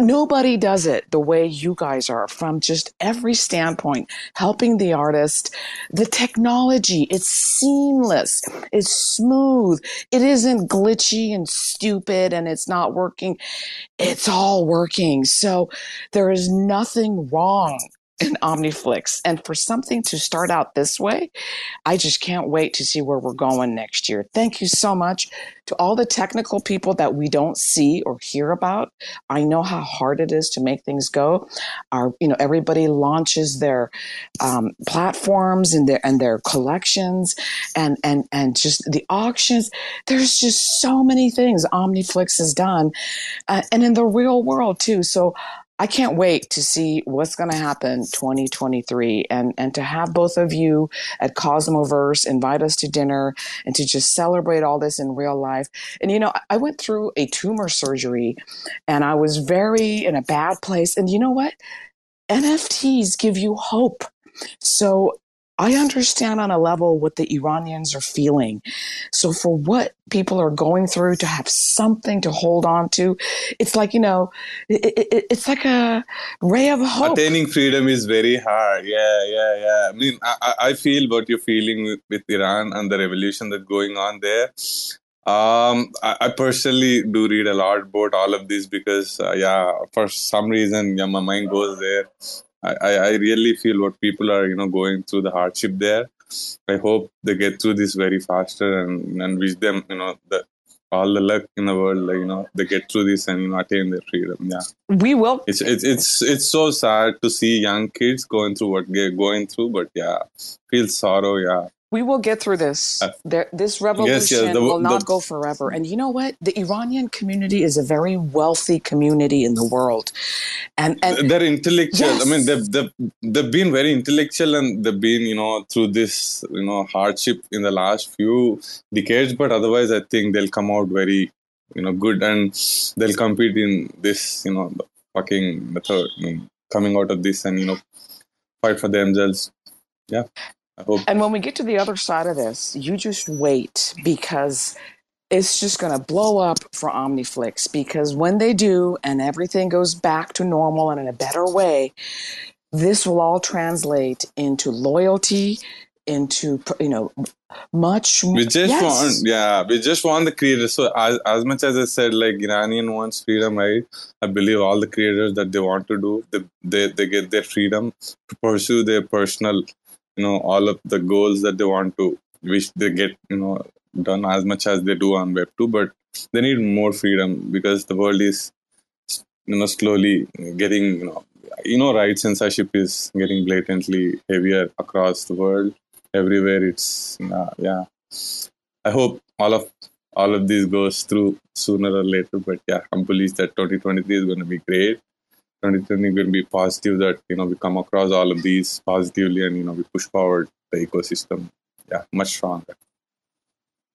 nobody does it the way you guys are, from just every standpoint, helping the artist. The technology, it's seamless, it's smooth, it isn't glitchy and stupid and it's not working. It's all working. So there is nothing wrong in OmniFlix. And for something to start out this way, I just can't wait to see where we're going next year. Thank you so much to all the technical people that we don't see or hear about. I know how hard it is to make things go. Our, you know, everybody launches their um, platforms and their and their collections and and and just the auctions. There's just so many things OmniFlix has done, uh, and in the real world too. So I can't wait to see what's going to happen twenty twenty-three, and, and to have both of you at Cosmoverse invite us to dinner and to just celebrate all this in real life. And, you know, I went through a tumor surgery and I was very in a bad place. And you know what? N F Ts give you hope. So I understand on a level what the Iranians are feeling. So for what people are going through, to have something to hold on to, it's like, you know, it, it, it's like a ray of hope. Attaining freedom is very hard. Yeah, yeah, yeah. I mean, I, I feel what you're feeling with, with Iran and the revolution that's going on there. Um, I, I personally do read a lot about all of this because, uh, yeah, for some reason, yeah, my mind goes there. I, I really feel what people are, you know, going through, the hardship there. I hope they get through this very faster, and, and wish them, you know, the, all the luck in the world. Like, you know, they get through this and, you know, attain their freedom. Yeah, we will. It's it's it's it's so sad to see young kids going through what they're going through, but yeah, feel sorrow. Yeah, we will get through this. Uh, there, this revolution yes, yes, the, will not the, go forever. And you know what? The Iranian community is a very wealthy community in the world. And, and they're intellectual. Yes. I mean, they've, they've, they've been very intellectual, and they've been, you know, through this, you know, hardship in the last few decades. But otherwise, I think they'll come out very, you know, good, and they'll compete in this, you know, the fucking method, I mean, coming out of this and, you know, fight for themselves. Yeah. And when we get to the other side of this, you just wait, because it's just going to blow up for OmniFlix, because when they do and everything goes back to normal and in a better way, this will all translate into loyalty, into, you know, much more. We just yes. want, yeah, we just want the creators. So as, as much as I said, like, Iranian wants freedom, right? I believe all the creators that they want to do, they, they, they get their freedom to pursue their personal, you know, all of the goals that they want to, which they get, you know, done as much as they do on Web two, but they need more freedom because the world is, you know, slowly getting, you know, you know, right, censorship is getting blatantly heavier across the world. Everywhere it's, uh, yeah. I hope all of all of this goes through sooner or later, but yeah, I'm bullish that twenty twenty-three is going to be great. twenty twenty is going to be positive that, you know, we come across all of these positively and, you know, we push forward the ecosystem. Yeah, much stronger.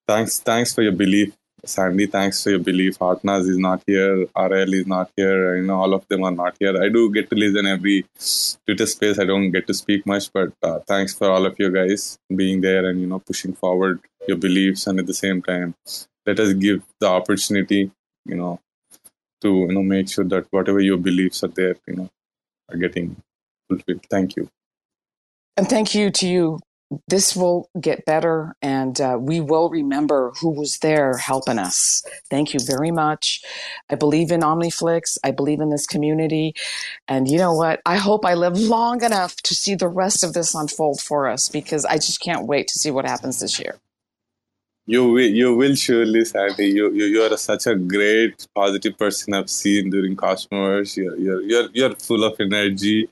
Thanks, thanks for your belief, Sandy. Thanks for your belief. Hartnaz is not here. R L is not here. You know, all of them are not here. I do get to listen every Twitter space. I don't get to speak much, but uh, thanks for all of you guys being there and, you know, pushing forward your beliefs. And at the same time, let us give the opportunity, you know, to, you know, make sure that whatever your beliefs are there, you know, are getting fulfilled. Thank you. And thank you to you. This will get better, and uh, we will remember who was there helping us. Thank you very much. I believe in OmniFlix. I believe in this community. And you know what? I hope I live long enough to see the rest of this unfold for us, because I just can't wait to see what happens this year. You will, you will surely, Sandy. You, you, you are such a great, positive person I've seen during Cosmoverse. You're, you're, you're, you're full of energy.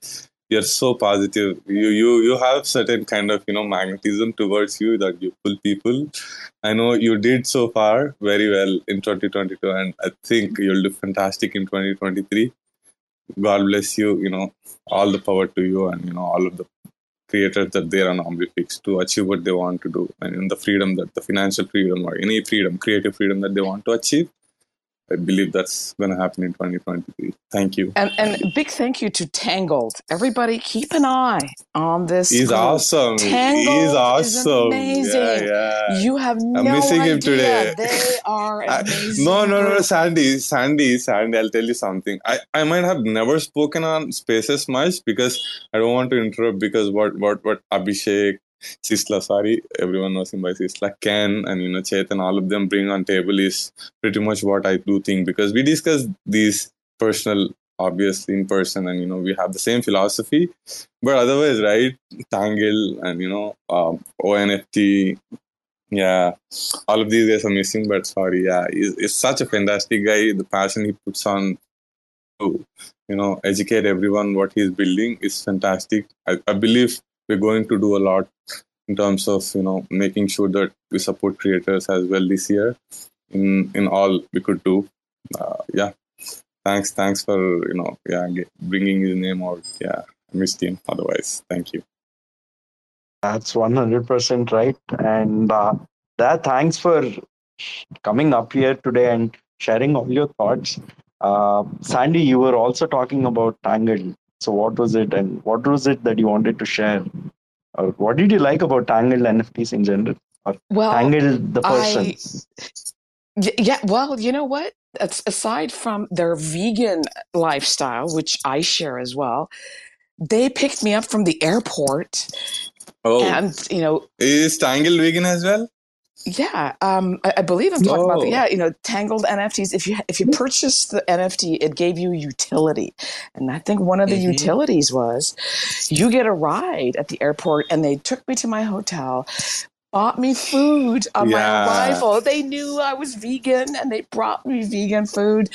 You're so positive. You you you have certain kind of, you know, magnetism towards you that you pull people. I know you did so far very well in twenty twenty-two, and I think you'll do fantastic in twenty twenty-three. God bless you. You know, all the power to you, and you know all of the creators that they are on OmniFlix to achieve what they want to do, and in the freedom that the financial freedom or any freedom, creative freedom that they want to achieve. I believe that's going to happen in twenty twenty-three. Thank you. And, and big thank you to Tangled. Everybody, keep an eye on this. He's group. Awesome. Tangled He's awesome. is amazing. Yeah, yeah. You have I'm no missing idea. Him today. They are amazing. I, no, no, no, Sandy, Sandy, Sandy, I'll tell you something. I, I might have never spoken on Spaces much because I don't want to interrupt, because what, what, what Abhishek, Sistla, sorry, everyone knows him by Sistla, Ken, and, you know, Chetan, all of them bring on table is pretty much what I do think, because we discuss these personal, obviously, in person, and, you know, we have the same philosophy, but otherwise, right, Tangle and, you know, um, O N F T, yeah, all of these guys are missing, but sorry, yeah, he's, he's such a fantastic guy. The passion he puts on to, you know, educate everyone what he's building is fantastic. I, I believe we're going to do a lot in terms of, you know, making sure that we support creators as well this year in, in all we could do. Uh, yeah. Thanks. Thanks for, you know, yeah, get, bringing his name out. Yeah. I missed him. Otherwise, thank you. That's one hundred percent right. And uh, that, thanks for coming up here today and sharing all your thoughts. Uh, Sandy, you were also talking about Tangled. So what was it, and what was it that you wanted to share? Or what did you like about Tangled N F Ts in general? Or well, Tangled the person? I, yeah, well, you know what? Aside from their vegan lifestyle, which I share as well, they picked me up from the airport. Oh. And, you know. Is Tangled vegan as well? Yeah, um, I, I believe I'm talking oh. about the, yeah, you know, Tangled N F Ts. If you if you purchased the N F T, it gave you utility, and I think one of the mm-hmm. utilities was you get a ride at the airport, and they took me to my hotel, bought me food on yeah. my arrival. They knew I was vegan, and they brought me vegan food,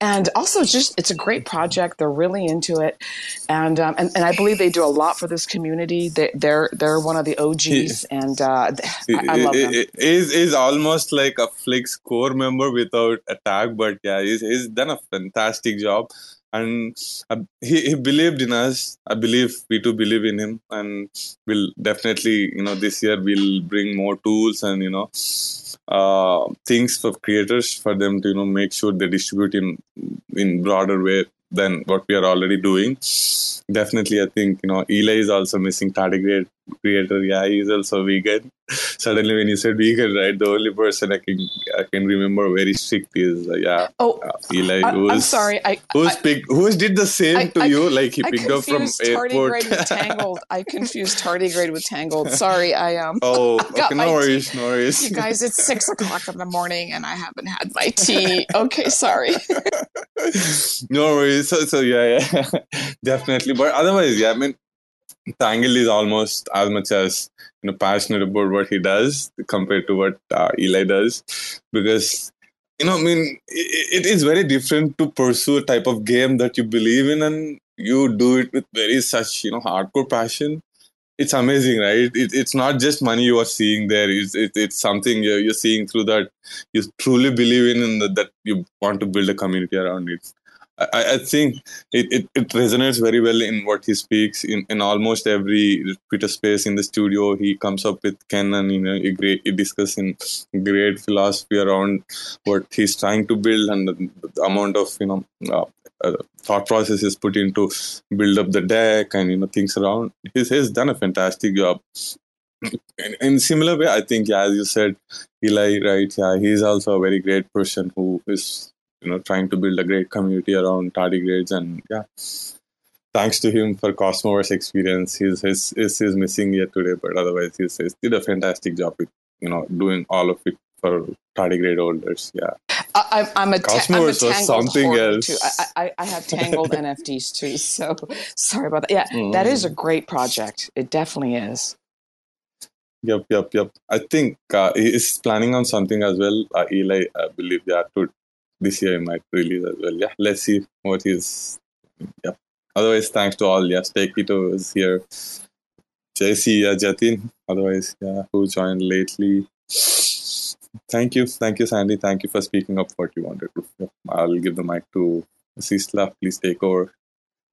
and also just it's a great project. They're really into it, and um, and, and I believe they do a lot for this community. They, they're they're one of the O Gs, and uh, I, I love them. It is is almost like a Flix core member without a tag, but yeah, he's, he's done a fantastic job, and uh, he, he believed in us. I believe we too believe in him, and we'll definitely, you know, this year we'll bring more tools and, you know, uh, things for creators for them to, you know, make sure they distribute in in broader way than what we are already doing. Definitely, I think, you know, Eli is also missing, tardigrade creator. Yeah, he's also vegan. Suddenly, when you said vegan, right, the only person I can I can remember very strict is uh, yeah. Oh, uh, Eli. I, who's, I'm sorry. I, who's I, picked? Who did the same I, to I, you? Like he I picked up from airport. Tardigrade with Tangled. I confused Tardigrade with Tangled. Sorry, I um. Oh, okay, no worries, no worries. You guys, it's six o'clock in the morning, and I haven't had my tea. Okay, sorry. No worries. So, so yeah, yeah, definitely. But otherwise, yeah, I mean, Tangled is almost as much as you know passionate about what he does compared to what uh, Eli does, because you know I mean it, it is very different to pursue a type of game that you believe in and you do it with very such you know hardcore passion. It's amazing, right? It, it's not just money you are seeing there. It's it, it's something you're, you're seeing through that you truly believe in and that, that you want to build a community around it. I, I think it, it, it resonates very well in what he speaks. In, in almost every Twitter space in the studio, he comes up with Ken and you know he, great, he discusses great philosophy around what he's trying to build and the, the amount of you know uh, uh, thought process is put into build up the deck and you know things around. He's, he's done a fantastic job. In, in similar way, I think yeah, as you said, Eli, right? Yeah, he's also a very great person who is. You know, trying to build a great community around Tardigrades, and yeah, thanks to him for Cosmoverse experience. He's he's, he's he's missing here today, but otherwise he's, he's did a fantastic job with you know doing all of it for Tardigrade holders. Yeah, I, I'm a ta- Cosmoverse I'm a was something else. Too. I, I I have Tangled N F Ts too, so sorry about that. Yeah, mm. that is a great project. It definitely is. Yep, yep, yep. I think uh, he's planning on something as well. Uh, Eli, I believe, yeah, to. This year, I might release as well. Yeah, let's see what is. Yeah. Otherwise, thanks to all. Yeah, Stakito is here. J C, yeah, Jatin. Otherwise, yeah, who joined lately. Thank you. Thank you, Sandy. Thank you for speaking up what you wanted to. I'll give the mic to Sistla. Please take over.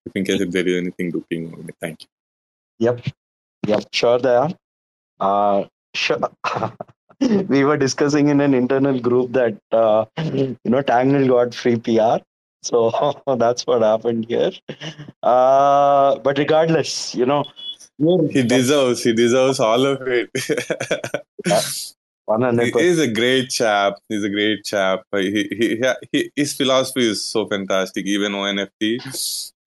If in case if there is anything to ping over me. Thank you. Yep. Yep. Sure, dɑయ్ā. Uh, sure. We were discussing in an internal group that, uh, you know, Tangled got free P R. So that's what happened here. Uh, but regardless, you know. He deserves, he deserves all of it. Yeah, one hundred percent. He's a great chap. He's a great chap. He, he, he, his philosophy is so fantastic, even O N F T.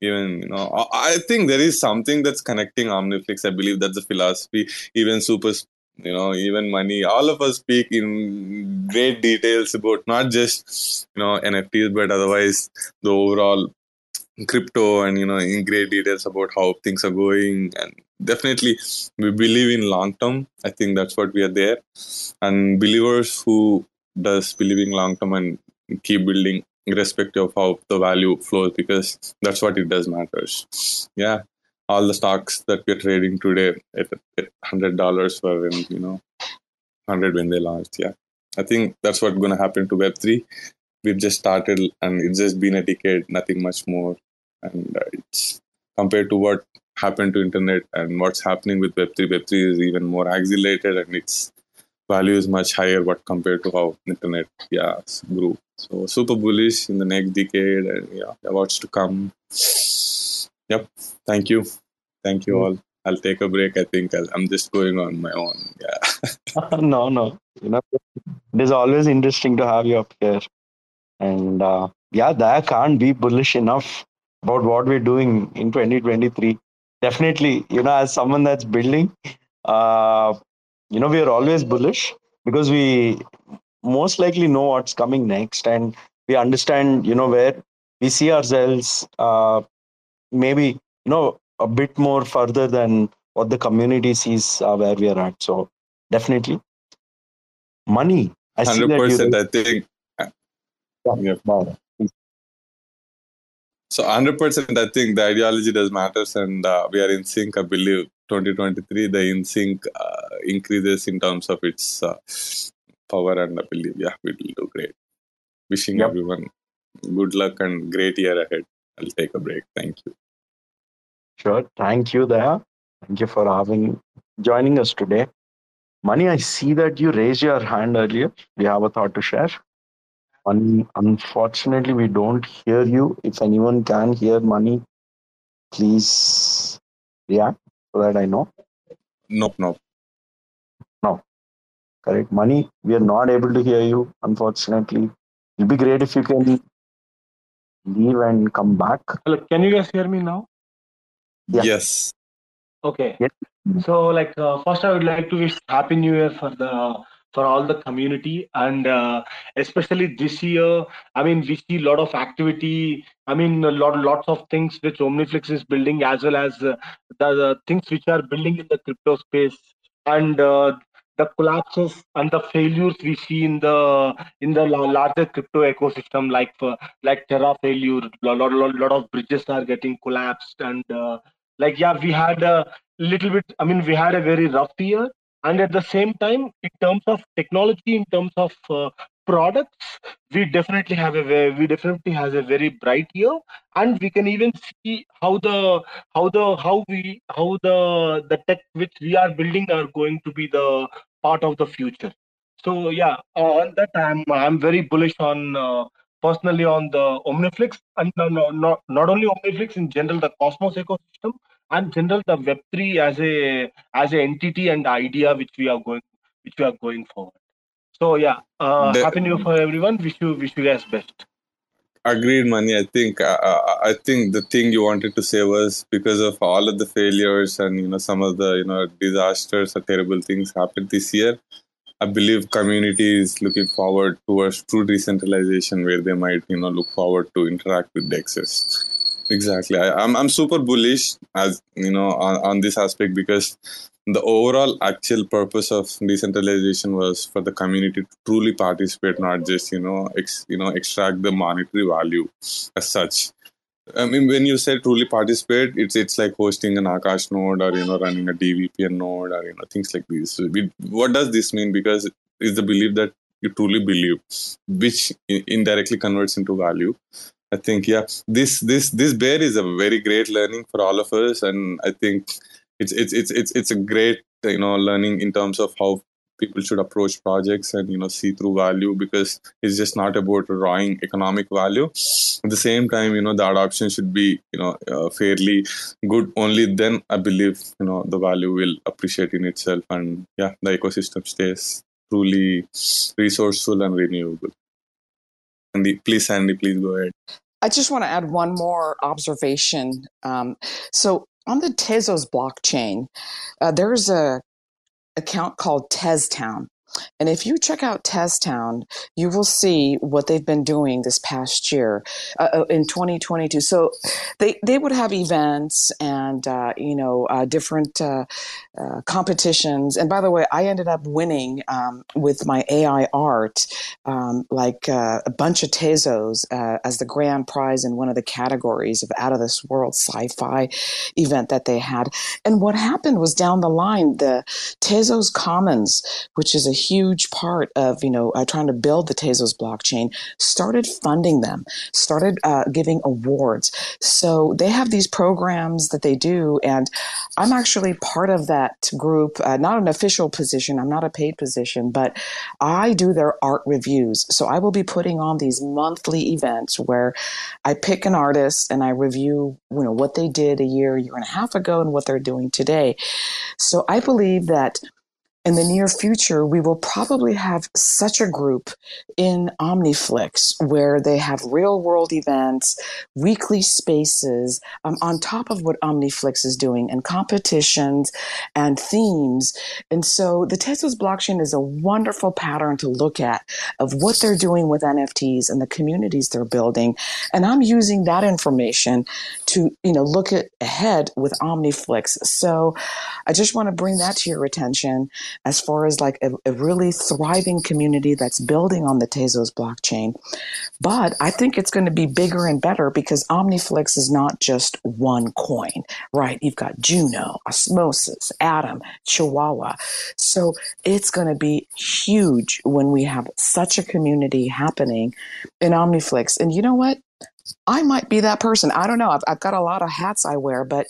Even, you know, I think there is something that's connecting Omniflix. I believe that's the philosophy. Even Super... You know, even money, all of us speak in great details about not just, you know, N F Ts, but otherwise the overall crypto and, you know, in great details about how things are going. And definitely we believe in long term. I think that's what we are there. And believers who does believing long term and keep building irrespective of how the value flows, because that's what it does matters. Yeah. All the stocks that we're trading today at one hundred dollars were in, you know, one hundred when they launched. Yeah. I think that's what's going to happen to Web three. We've just started and it's just been a decade, nothing much more. And uh, it's compared to what happened to internet and what's happening with Web three, Web three is even more accelerated and its value is much higher what compared to how internet yeah, grew. So super bullish in the next decade and yeah, what's to come. Yep. Thank you. Thank you all. I'll take a break. I think I'll, I'm just going on my own. Yeah. no, no. You know, it is always interesting to have you up here. And uh, yeah, that can't be bullish enough about what we're doing in twenty twenty-three. Definitely, you know, as someone that's building, uh, you know, we are always bullish because we most likely know what's coming next. And we understand, you know, where we see ourselves, uh, maybe you know a bit more further than what the community sees uh, where we are at. So definitely money. I see one hundred percent that you... I think yeah. Yeah. So one hundred percent I think the ideology does matters and uh, we are in sync. I believe twenty twenty-three the in sync uh, increases in terms of its uh, power, and I believe yeah we will do great. Wishing yep. everyone good luck and great year ahead. I'll take a break. Thank you. Sure. Thank you, dɑయ్ā. Thank you for having joining us today. Mani, I see that you raised your hand earlier. Do you have a thought to share? Un- unfortunately, we don't hear you. If anyone can hear Mani, please react so that I know. Nope, nope. No. Correct. Mani, we are not able to hear you, unfortunately. It'll be great if you can... leave and come back. Hello, can you guys hear me now? Yeah. Yes. Okay. Yes. So, like, uh, first I would like to wish Happy New Year for the for all the community. And uh, especially this year, I mean, we see a lot of activity. I mean, a lot, lots of things which OmniFlix is building, as well as uh, the, the things which are building in the crypto space. And uh, the collapses and the failures we see in the in the larger crypto ecosystem, like for, like Terra failure, a lot, lot, lot of bridges are getting collapsed. And uh, like, yeah, we had a little bit, I mean, we had a very rough year. And at the same time, in terms of technology, in terms of uh, products, we definitely have a we definitely has a very bright year, and we can even see how the how the how we how the the tech which we are building are going to be the part of the future. So yeah, on that I'm I'm very bullish on uh, personally on the OmniFlix, and no, no, not not only OmniFlix, in general the Cosmos ecosystem. And general, the Web three as a as an entity and idea which we are going which we are going forward. So yeah, uh, the, happy new year for everyone. Wish you wish you guys best. Agreed, Mani. I think uh, I think the thing you wanted to say was, because of all of the failures and you know some of the you know disasters or terrible things happened this year, I believe community is looking forward towards true decentralization, where they might you know look forward to interact with D E Xs. Exactly. I, I'm I'm super bullish as you know on, on this aspect, because the overall actual purpose of decentralization was for the community to truly participate, not just you know ex, you know extract the monetary value as such. I mean, when you say truly participate, it's it's like hosting an Akash node or you know running a D V P N node or you know things like these. So we, what does this mean? Because it's the belief that you truly believe, which indirectly converts into value. I think, yeah, this this this bear is a very great learning for all of us, and I think it's it's it's it's it's a great you know learning in terms of how people should approach projects and you know see through value, because it's just not about drawing economic value. At the same time, you know the adoption should be you know uh, fairly good. Only then I believe you know the value will appreciate in itself, and yeah, the ecosystem stays truly resourceful and renewable. Andy, please, Andy, please go ahead. I just want to add one more observation. Um, so on the Tezos blockchain, uh, there's a account called Tezos Town. And if you check out Tezos Town, you will see what they've been doing this past year uh, in twenty twenty-two. So they, they would have events and, uh, you know, uh, different uh, uh, competitions. And by the way, I ended up winning um, with my A I art, um, like uh, a bunch of Tezos uh, as the grand prize in one of the categories of Out of This World sci-fi event that they had. And what happened was, down the line, the Tezos Commons, which is a huge part of you know uh, trying to build the Tezos blockchain, started funding them, started uh, giving awards. So they have these programs that they do, and I'm actually part of that group. Uh, not an official position, I'm not a paid position, but I do their art reviews. So I will be putting on these monthly events where I pick an artist and I review you know what they did a year, year and a half ago, and what they're doing today. So I believe that in the near future, we will probably have such a group in OmniFlix where they have real world events, weekly spaces, um, on top of what OmniFlix is doing, and competitions and themes. And so the Tezos blockchain is a wonderful pattern to look at of what they're doing with N F Ts and the communities they're building. And I'm using that information to, you know, look at ahead with OmniFlix. So I just want to bring that to your attention, as far as like a, a really thriving community that's building on the Tezos blockchain. But I think it's going to be bigger and better, because OmniFlix is not just one coin, right? You've got Juno, Osmosis, Atom, Chihuahua. So it's going to be huge when we have such a community happening in OmniFlix. And you know what? I might be that person. I don't know. I've, I've got a lot of hats I wear, but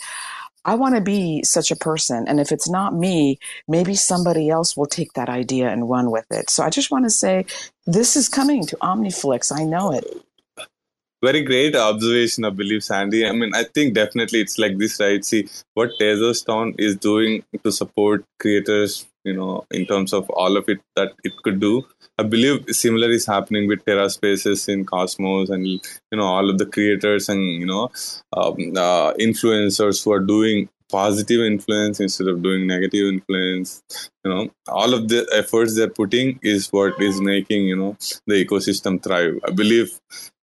I want to be such a person. And if it's not me, maybe somebody else will take that idea and run with it. So I just want to say, this is coming to OmniFlix. I know it. Very great observation, I believe, Sandy. I mean, I think definitely it's like this, right? See, what Tezos Town is doing to support creators, you know, in terms of all of it that it could do, I believe similar is happening with TerraSpaces in Cosmos, and you know all of the creators and you know um, uh, influencers who are doing positive influence instead of doing negative influence. You know, all of the efforts they're putting is what is making, you know, the ecosystem thrive. I believe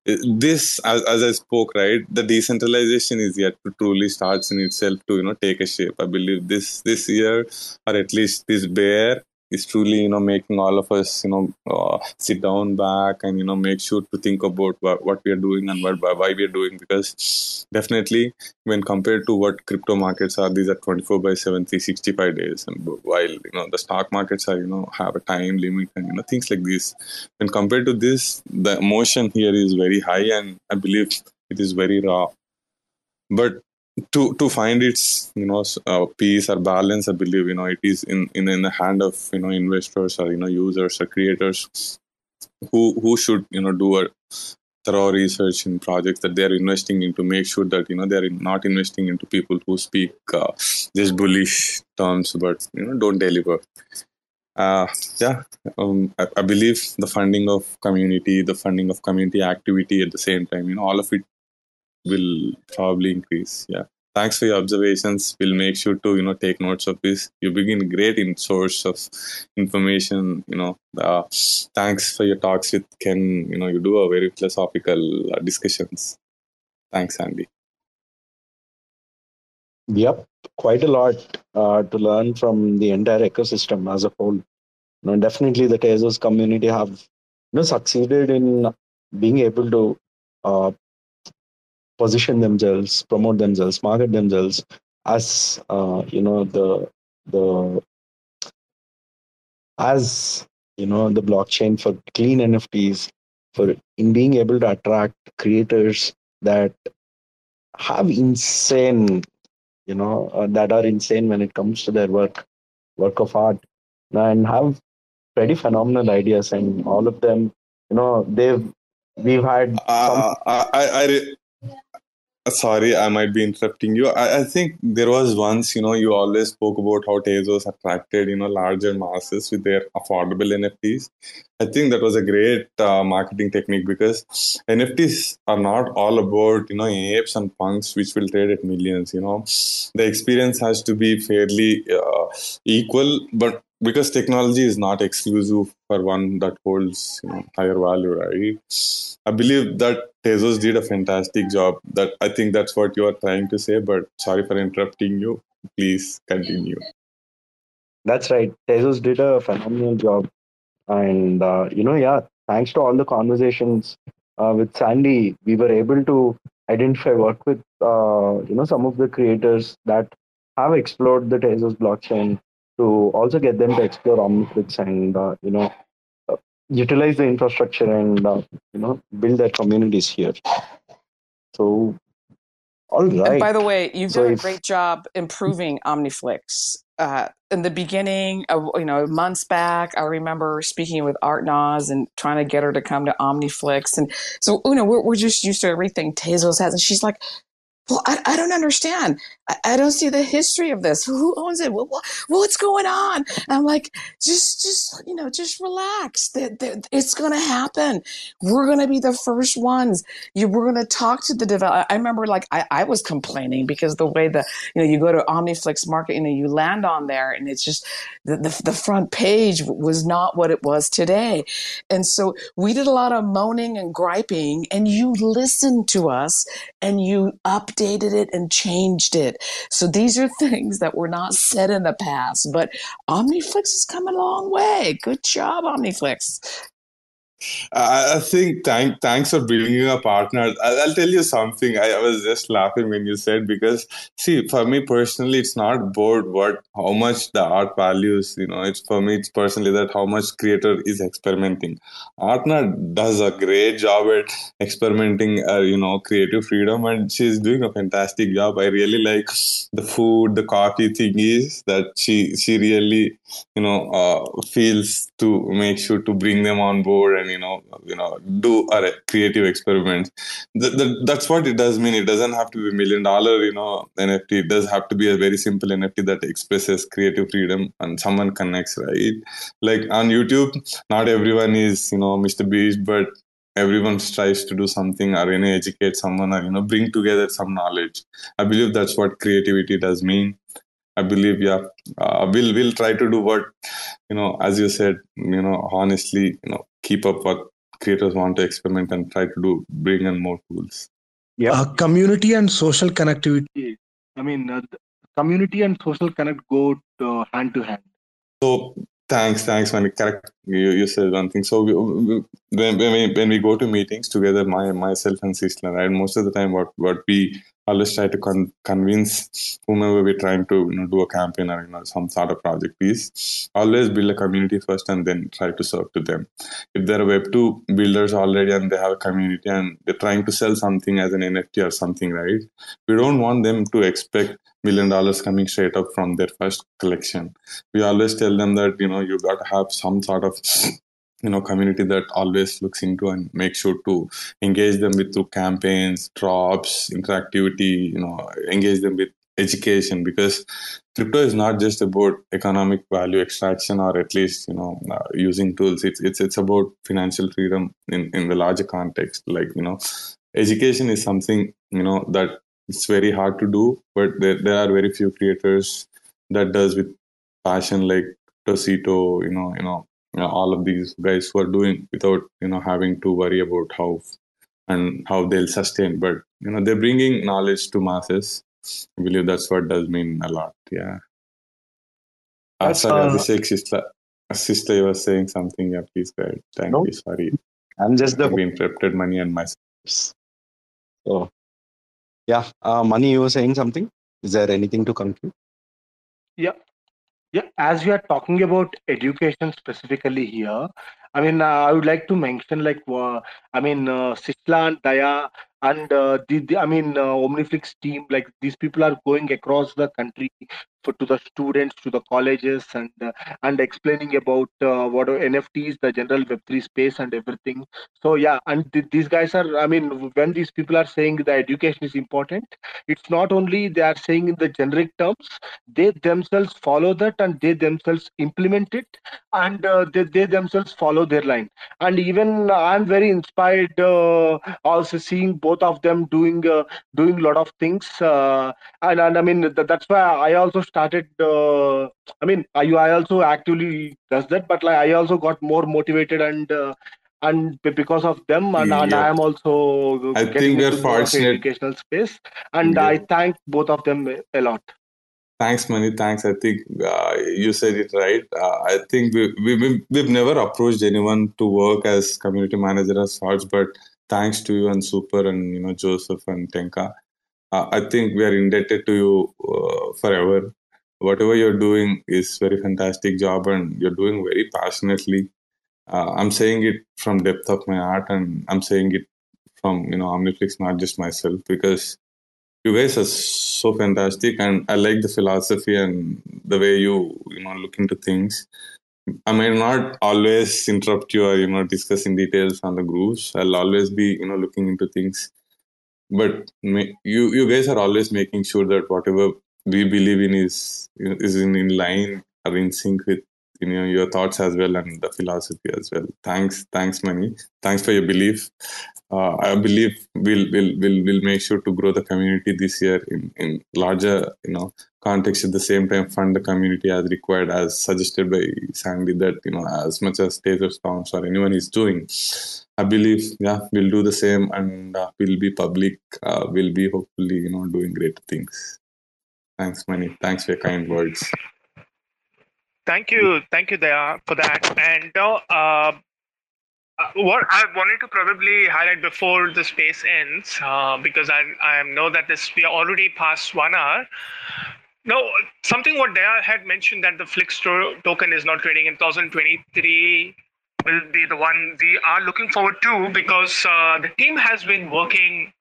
this, as, as I spoke, right, the decentralization is yet to truly starts in itself to, you know, take a shape. I believe this this year, or at least this bear, is truly, you know, making all of us, you know, uh, sit down back and, you know, make sure to think about wh- what we are doing and what, why we are doing. Because definitely when compared to what crypto markets are, these are twenty-four by seven, three sixty-five days. And while, you know, the stock markets are, you know, have a time limit and, you know, things like this. When compared to this, the emotion here is very high and I believe it is very raw. But To to find its, you know, uh, peace or balance, I believe, you know, it is in, in, in the hand of, you know, investors or, you know, users or creators who who should, you know, do a thorough research in projects that they are investing in to make sure that, you know, they are not investing into people who speak uh, just bullish terms, but, you know, don't deliver. Uh, yeah, um, I, I believe the funding of community, the funding of community activity at the same time, you know, all of it will probably increase. Yeah. Thanks for your observations. We'll make sure to, you know, take notes of this. You begin great in source of information, you know. Uh, thanks for your talks with Ken. You know, you do a very philosophical uh, discussions. Thanks, Andy. Yep. Quite a lot uh, to learn from the entire ecosystem as a whole. You know, definitely the Tezos community have, you know, succeeded in being able to uh, position themselves, promote themselves, market themselves as uh, you know the the as you know the blockchain for clean N F Ts, for in being able to attract creators that have insane, you know, uh, that are insane when it comes to their work work of art and have pretty phenomenal ideas. And all of them, you know, they've we've had. Uh, some- I I. I re- Sorry, I might be interrupting you. I, I think there was once, you know, you always spoke about how Tezos attracted, you know, larger masses with their affordable N F Ts. I think that was a great uh, marketing technique, because N F Ts are not all about, you know, apes and punks which will trade at millions, you know. The experience has to be fairly uh, equal, but because technology is not exclusive for one that holds, you know, higher value, right? I believe that Tezos did a fantastic job. That I think that's what you are trying to say, but sorry for interrupting you. Please continue. That's right. Tezos did a phenomenal job. And, uh, you know, yeah, thanks to all the conversations uh, with Sandy, we were able to identify, work with, uh, you know, some of the creators that have explored the Tezos blockchain, to also get them to explore OmniFlix and, uh, you know, uh, utilize the infrastructure and, uh, you know, build their communities here. So, all right. And by the way, you so did if... a great job improving OmniFlix. Uh, in the beginning, of, you know, months back, I remember speaking with Art Nas and trying to get her to come to OmniFlix. And so, you know, we're, we're just used to everything Tezos has. And she's like, well, I, I don't understand. I, I don't see the history of this. Who owns it? What, what, what's going on? And I'm like, just, just, you know, just relax. The, the, it's going to happen. We're going to be the first ones. You, we're going to talk to the developer. I remember, like, I, I was complaining because the way the, you know, you go to OmniFlix market, you know, you land on there and it's just the, the, the front page was not what it was today. And so we did a lot of moaning and griping, and you listened to us and you up. updated it and changed it. So these are things that were not said in the past, but OmniFlix has come a long way. Good job, OmniFlix. I think thank, thanks for bringing up partner. I'll tell you something. I was just laughing when you said, because see, for me personally, it's not about what how much the art values. You know, it's for me it's personally that how much creator is experimenting. Partner does a great job at experimenting. Uh, you know, creative freedom, and she's doing a fantastic job. I really like the food, the coffee thingies that she she really you know uh, feels to make sure to bring them on board. And, you know, you know, do a creative experiment. The, the, that's what it does mean. It doesn't have to be a million dollar, you know, N F T. It does have to be a very simple N F T that expresses creative freedom and someone connects, right? Like on YouTube, not everyone is, you know, Mister Beast, but everyone strives to do something or you know, educate someone or you know bring together some knowledge. I believe that's what creativity does mean. I believe, yeah, uh, we'll we'll try to do what, you know, as you said, you know, honestly, you know, keep up what creators want to experiment and try to do, bring in more tools. Yeah, uh, community and social connectivity. I mean, uh, community and social connect go to, hand to hand. So. Thanks, thanks, Manik. Correct. You, you said one thing. So we, we, when, we, when we go to meetings together, my myself and Sistla, right, most of the time what, what we always try to con- convince whomever we're trying to you know, do a campaign or you know, some sort of project piece, always build a community first and then try to serve to them. If there are Web two builders already and they have a community and they're trying to sell something as an N F T or something, right, we don't want them to expect million dollars coming straight up from their first collection. We always tell them that, you know, you got to have some sort of, you know, community that always looks into and make sure to engage them with through campaigns, drops, interactivity, you know, engage them with education, because crypto is not just about economic value extraction or at least, you know, uh, using tools. It's, it's, it's about financial freedom in, in the larger context. Like, you know, education is something, you know, that it's very hard to do, but there, there are very few creators that does with passion, like Tosito, you know, you know, you know, all of these guys who are doing without, you know, having to worry about how and how they'll sustain. But, you know, they're bringing knowledge to masses. I believe that's what does mean a lot. Yeah. Uh, sorry, Abhishek, Sistla, Sistla, you were saying something. Yeah, please go ahead. Thank no. you. Sorry. I'm just the... We interrupted Mani and myself. Oh. Yeah, uh, Mani, you were saying something. Is there anything to conclude? Yeah, yeah. As we are talking about education specifically here, I mean, uh, I would like to mention, like, uh, I mean, uh, Sistla and dɑYā and uh, the, the, I mean, uh, OmniFlix team. Like, these people are going across the country for, to the students, to the colleges, and uh, and explaining about uh, what are N F Ts, the general Web three space, and everything. So yeah, and th- these guys are. I mean, when these people are saying the education is important, it's not only they are saying in the generic terms. They themselves follow that, and they themselves implement it, and uh, they they themselves follow their line. And even I'm very inspired. Uh, also seeing both of them doing uh, doing a lot of things, uh, and and I mean th- that's why I also. started uh, I mean I, I also actively does that, but like I also got more motivated and uh, and because of them, and, yeah. and I am also I getting into the educational space, and yeah. I thank both of them a lot. Thanks, Mani. Thanks. I think uh, you said it right. Uh, I think we, we, we've never approached anyone to work as community manager as such, but thanks to you and Super and you know Joseph and Tenka. Uh, I think we are indebted to you uh, forever. Whatever you're doing is very fantastic job, and you're doing very passionately. Uh, I'm saying it from depth of my heart, and I'm saying it from you know OmniFlix, not just myself, because you guys are so fantastic, and I like the philosophy and the way you you know look into things. I may not always interrupt you or you know discuss in details on the grooves. I'll always be you know looking into things. But you you guys are always making sure that whatever we believe in is is in, in line or in sync with you know your thoughts as well and the philosophy as well. Thanks, thanks, Mani. Thanks for your belief. Uh, I believe we'll we'll we'll we'll make sure to grow the community this year in, in larger you know context. At the same time, fund the community as required, as suggested by Sandy. That you know as much as Tezos Town or anyone is doing. I believe, yeah, we'll do the same, and uh, we'll be public. Uh, we'll be hopefully, you know, doing great things. Thanks, Mani. Thanks for your kind words. Thank you, thank you, dɑYā, for that. And now, uh, what I wanted to probably highlight before the space ends, uh, because I I know that this we are already past one hour. Now, something what dɑYā had mentioned that the Flix to- token is not trading in twenty twenty-three. Will be the one we are looking forward to, because uh, the team has been working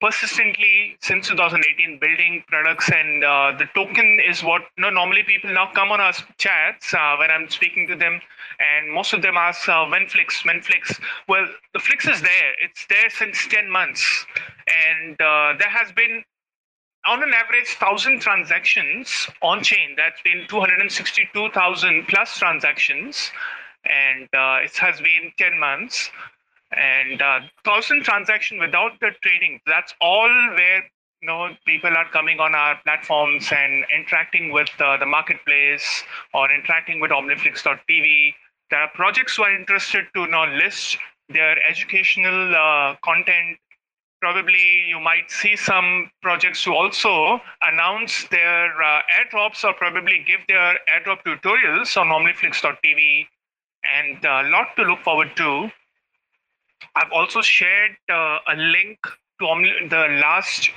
persistently since two thousand eighteen, building products, and uh, the token is what you know, normally people now come on our chats uh, when I'm speaking to them, and most of them ask uh, when Flix, when Flix. Well, the Flix is there. It's there since ten months, and uh, there has been on an average one thousand transactions on chain. That's been two hundred sixty-two thousand plus transactions. And uh, it has been ten months, and uh, thousand transaction without the trading. That's all where you know people are coming on our platforms and interacting with uh, the marketplace or interacting with omniflix dot t v. There are projects who are interested to you know list their educational uh, content. Probably you might see some projects who also announce their uh, airdrops or probably give their airdrop tutorials on omniflix dot t v, and a lot to look forward to. I've also shared uh, a link to Omni the last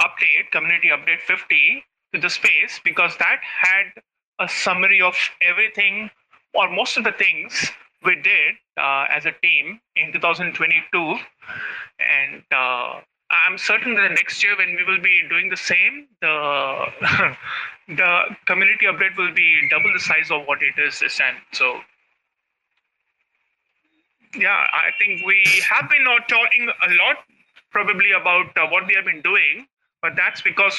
update, community update fifty, to the space, because that had a summary of everything or most of the things we did uh, as a team in two thousand twenty-two. And uh, I'm certain that the next year when we will be doing the same, the the community update will be double the size of what it is this time. So yeah, I think we have been not talking a lot probably about uh, what we have been doing, but that's because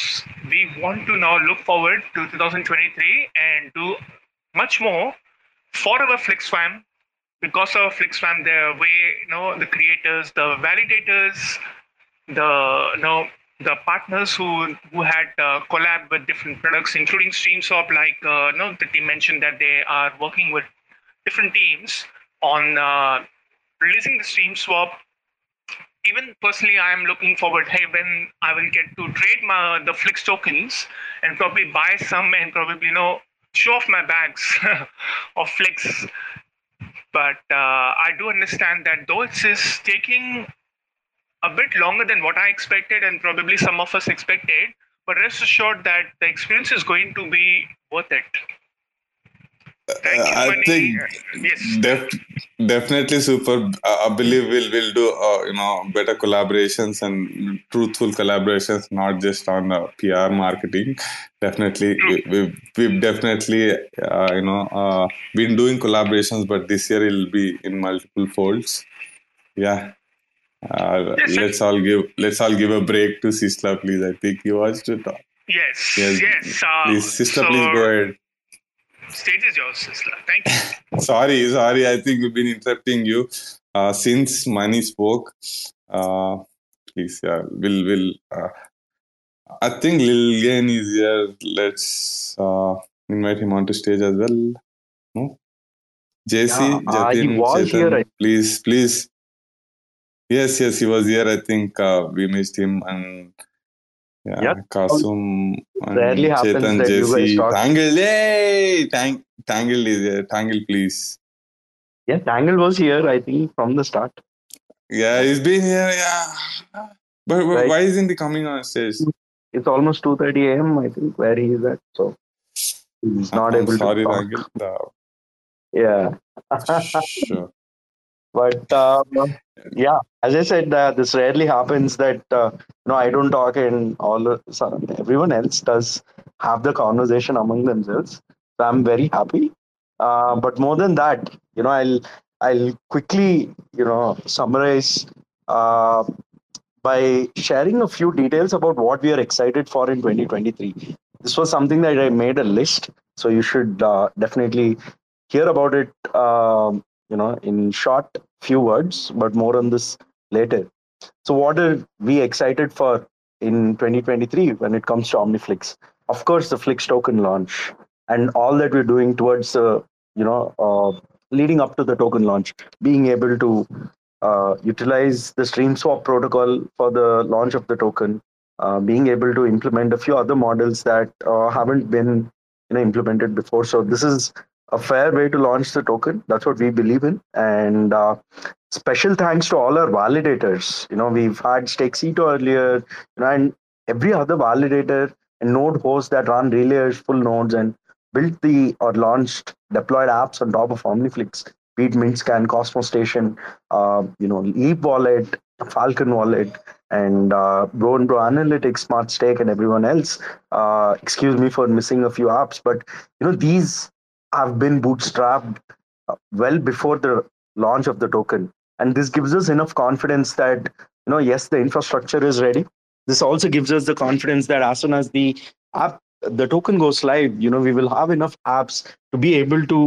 we want to now look forward to two thousand twenty-three and do much more for our Flix fam. Because of FlixFam, the way you know the creators, the validators, the you know the partners who who had uh, collab with different products, including StreamSwap, like uh, you know the team mentioned that they are working with different teams on uh, releasing the StreamSwap. Even personally, I am looking forward. Hey, when I will get to trade my the Flix tokens and probably buy some and probably you know show off my bags of Flix. But uh, I do understand that though it is taking a bit longer than what I expected and probably some of us expected, but rest assured that the experience is going to be worth it. Thank you, I Mani. think yes. def definitely super. Uh, I believe we'll, we'll do uh, you know better collaborations and truthful collaborations, not just on uh, P R marketing. Definitely, we, we've, we've definitely uh, you know uh, been doing collaborations, but this year it'll be in multiple folds. Yeah, uh, yes, let's sir. all give let's all give a break to Sistla, please. I think you watched it. Yes, yes, yes. Uh, please, Sistla, so please go ahead. Stage is yours, Sistla. Thank you. sorry, sorry. I think we've been interrupting you uh, since Mani spoke. Uh, please, yeah, we'll, we'll. Uh, I think Lil Gain is here. Let's uh, invite him onto stage as well. No, J C, yeah, uh, Jatin, Chetan, right? please, please. Yes, yes, he was here. I think uh, we missed him and. Yeah, yep. Kasam, rarely and happens Chetan, that Jesse, you guys talk. Tangled, yay! Tang Tangled is here. Tangled, please. Yeah, Tangled was here, I think, from the start. Yeah, he's been here, yeah. But, but right. Why isn't he coming on stage? It's almost two thirty a m, I think, where he is at. So, he's not I'm able sorry, to talk. Tangled. No. Yeah. Sure. But uh, yeah, as I said, uh, this rarely happens that uh, no, I don't talk, and all the, sorry, everyone else does have the conversation among themselves. So I'm very happy. Uh, but more than that, you know, I'll I'll quickly you know summarize uh, by sharing a few details about what we are excited for in twenty twenty-three. This was something that I made a list, so you should uh, definitely hear about it. Uh, You know, in short, few words, but more on this later. So what are we excited for in twenty twenty-three when it comes to OmniFlix? Of course, the Flix token launch and all that we're doing towards, uh, you know, uh, leading up to the token launch, being able to uh, utilize the StreamSwap protocol for the launch of the token, uh, being able to implement a few other models that uh, haven't been you know, implemented before. So this is a fair way to launch the token. That's what we believe in. And uh, special thanks to all our validators. You know, we've had Stakesito earlier, you know, and every other validator and node host that run relays, full nodes, and built the or launched deployed apps on top of OmniFlix, Beat, Mintscan, Cosmos Station, uh, you know, Leap Wallet, Falcon Wallet, and uh, Bro and Bro Analytics, Smart Stake, and everyone else. Uh, excuse me for missing a few apps, but you know, these have been bootstrapped well before the launch of the token. And this gives us enough confidence that, you know, yes, the infrastructure is ready. This also gives us the confidence that as soon as the app, the token goes live, you know, we will have enough apps to be able to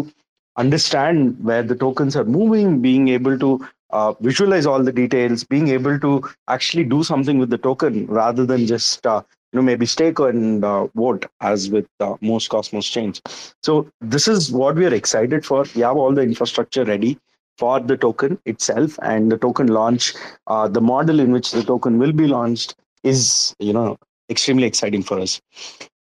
understand where the tokens are moving, being able to uh, visualize all the details, being able to actually do something with the token rather than just uh, you know, maybe stake and uh, vote as with uh, most Cosmos chains. So this is what we are excited for. We have all the infrastructure ready for the token itself and the token launch. Uh, the model in which the token will be launched is, you know, extremely exciting for us.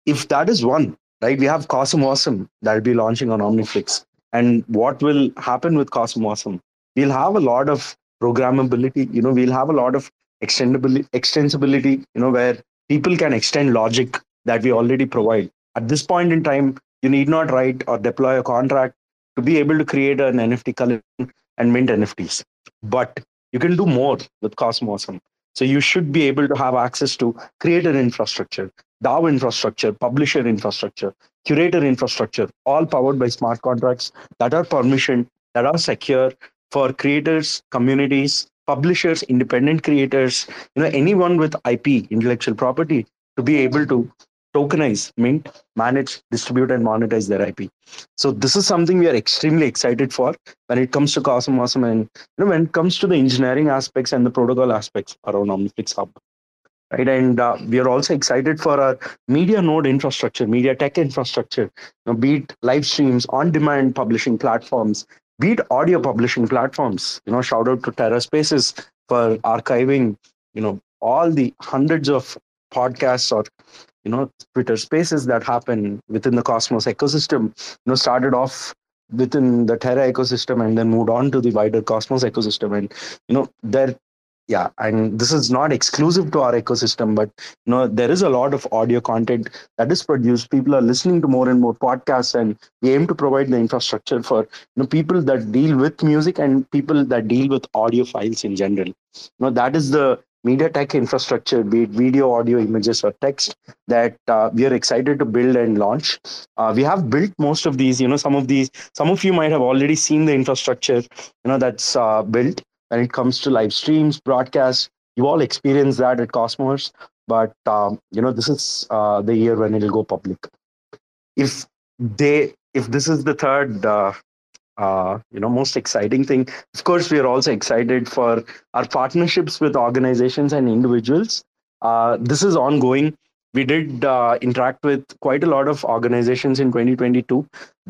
If that is one, right, we have CosmWasm that will be launching on OmniFlix. And what will happen with CosmWasm? We'll have a lot of programmability, you know, we'll have a lot of extendability, extensibility, you know, where people can extend logic that we already provide. At this point in time, you need not write or deploy a contract to be able to create an N F T collection and mint N F Ts. But you can do more with CosmWasm. So you should be able to have access to creator infrastructure, DAO infrastructure, publisher infrastructure, curator infrastructure, all powered by smart contracts that are permissioned, that are secure for creators, communities, publishers, independent creators, you know, anyone with I P, intellectual property, to be able to tokenize, mint, manage, distribute, and monetize their I P. So this is something we are extremely excited for when it comes to CosmWasm and, you know, when it comes to the engineering aspects and the protocol aspects around OmniFlix Hub, right? And uh, we are also excited for our media node infrastructure, media tech infrastructure, you know, be it live streams, on-demand publishing platforms, be it audio publishing platforms. You know, shout out to TerraSpaces for archiving, you know, all the hundreds of podcasts or, you know, Twitter spaces that happen within the Cosmos ecosystem. You know, started off within the Terra ecosystem and then moved on to the wider Cosmos ecosystem. And, you know, there, yeah, and this is not exclusive to our ecosystem, but, you know, there is a lot of audio content that is produced. People are listening to more and more podcasts, and we aim to provide the infrastructure for, you know, people that deal with music and people that deal with audio files in general. You know, that is the media tech infrastructure, be it video, audio, images, or text, that uh, we are excited to build and launch. Uh, we have built most of these, you know, some of these, some of you might have already seen the infrastructure, you know, that's uh, built when it comes to live streams, broadcasts. You all experience that at Cosmos, but, um, you know, this is uh, the year when it'll go public. If they, if this is the third, uh, Uh, you know, most exciting thing. Of course, we are also excited for our partnerships with organizations and individuals. Uh, this is ongoing. We did uh, interact with quite a lot of organizations in twenty twenty-two.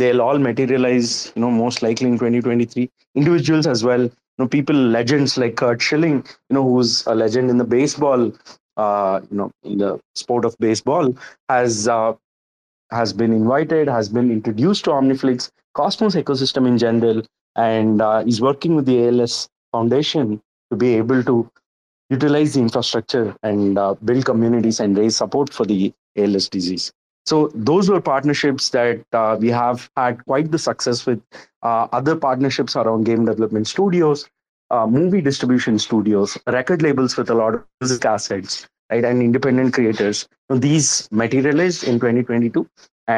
They'll all materialize, you know, most likely in twenty twenty-three. Individuals as well. You know, people, legends like Kurt Schilling, you know, who's a legend in the baseball, uh, you know, in the sport of baseball, has uh, has been invited, has been introduced to OmniFlix, Cosmos ecosystem in general, and uh, is working with the A L S Foundation to be able to utilize the infrastructure and uh, build communities and raise support for the A L S disease. So those were partnerships that uh, we have had quite the success with. Uh, other partnerships around game development studios, uh, movie distribution studios, record labels with a lot of music assets, right, and independent creators. So these materialized in twenty twenty-two,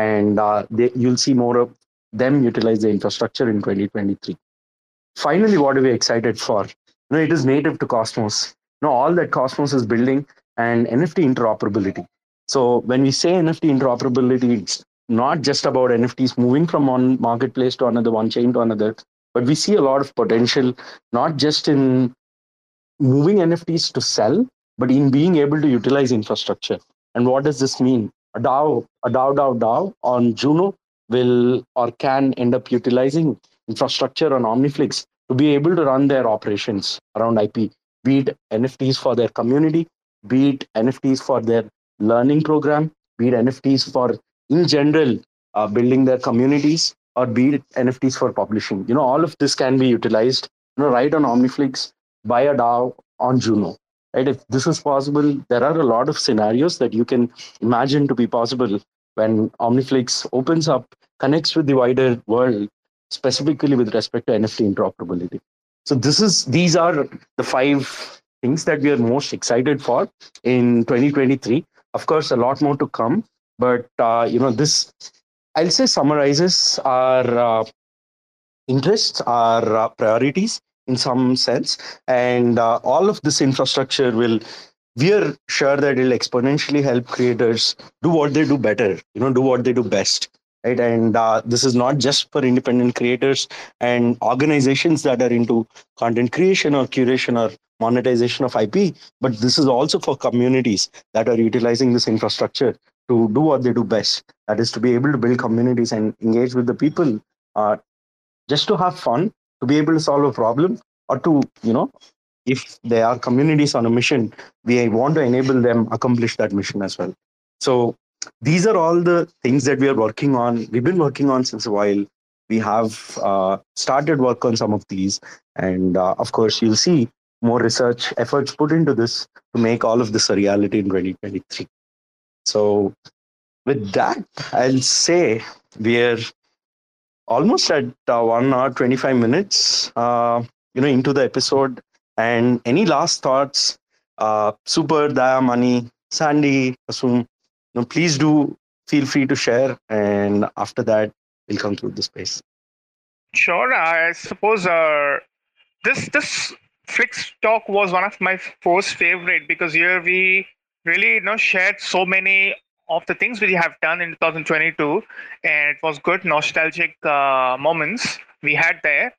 and uh, they, you'll see more of them utilize the infrastructure in twenty twenty-three. Finally, what are we excited for? You know, it is native to Cosmos. You know, all that Cosmos is building, and N F T interoperability. So when we say N F T interoperability, it's not just about N F Ts moving from one marketplace to another, one chain to another, but we see a lot of potential, not just in moving N F Ts to sell, but in being able to utilize infrastructure. And what does this mean? A DAO, a DAO, DAO, DAO on Juno will or can end up utilizing infrastructure on OmniFlix to be able to run their operations around I P, be it N F Ts for their community, be it N F Ts for their learning program, be it N F Ts for, in general, uh, building their communities, or be it N F Ts for publishing. You know, all of this can be utilized, you know, right on OmniFlix by a DAO on Juno. Right? If this is possible, there are a lot of scenarios that you can imagine to be possible when OmniFlix opens up, connects with the wider world, specifically with respect to N F T interoperability. So this is, these are the five things that we are most excited for in twenty twenty-three. Of course, a lot more to come, but uh, you know, this, I'll say, summarizes our uh, interests, our uh, priorities in some sense, and uh, all of this infrastructure will, we are sure that it'll exponentially help creators do what they do better, you know, do what they do best, right? And uh, this is not just for independent creators and organizations that are into content creation or curation or monetization of I P, but this is also for communities that are utilizing this infrastructure to do what they do best. That is to be able to build communities and engage with the people uh, just to have fun, to be able to solve a problem, or to, you know, if there are communities on a mission, we want to enable them accomplish that mission as well. So these are all the things that we are working on. We've been working on since a while. We have uh, started work on some of these. And uh, of course, you'll see more research efforts put into this to make all of this a reality in twenty twenty-three. So with that, I'll say we are almost at uh, one hour, twenty-five minutes uh, you know, into the episode. And any last thoughts, uh, Super, Daya, Mani, Sandy, Kasum, you know, please do feel free to share. And after that, we'll conclude the space. Sure. I suppose uh, this this Flix talk was one of my first favorite, because here we really, you know, shared so many of the things we have done in two thousand twenty-two. And it was good nostalgic uh, moments we had there.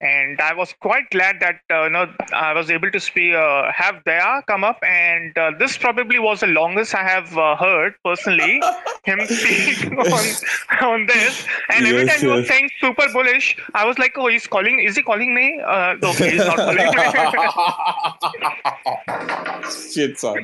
And I was quite glad that uh, you know, I was able to speak, uh, have Daya come up, and uh, this probably was the longest I have uh, heard personally him speak on, on this. And yes, every time yes. he was saying super bullish, I was like, oh, he's calling. Is he calling me? Uh, no, he's not calling me. Shit, sorry.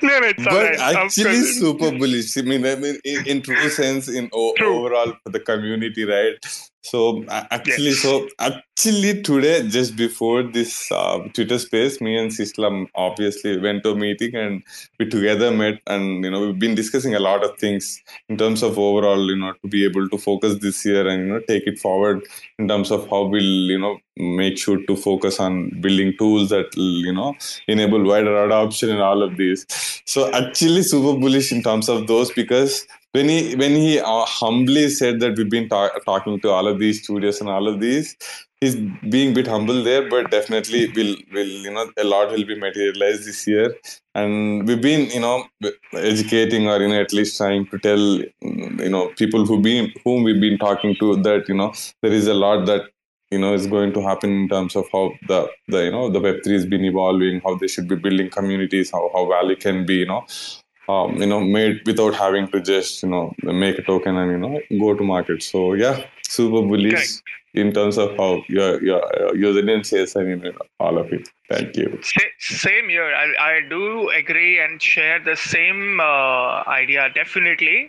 No, no, it's but all right. Actually, super bullish. I mean, I mean, in, in true sense, in o- true. overall for the community, right? So actually, yes. so actually today, just before this uh, Twitter space, me and Sistla obviously went to a meeting and we together met, and, you know, we've been discussing a lot of things in terms of overall, you know, to be able to focus this year and, you know, take it forward in terms of how we'll, you know, make sure to focus on building tools that, you know, enable wider adoption and all of these. So actually super bullish in terms of those, because when he when he uh, humbly said that we've been ta- talking to all of these studios and all of these, he's being a bit humble there, but definitely will will you know, a lot will be materialized this year. And we've been, you know, educating, or, you know, at least trying to tell, you know, people who been whom we've been talking to that, you know, there is a lot that, you know, is going to happen in terms of how the, the you know, the Web three has been evolving, how they should be building communities, how how value can be, you know, Um, you know, made without having to just, you know, make a token and, you know, go to market. So yeah, super bullish Correct. in terms of how your your username says, I mean, all of it. Thank you. Same here. I, I do agree and share the same uh, idea, definitely.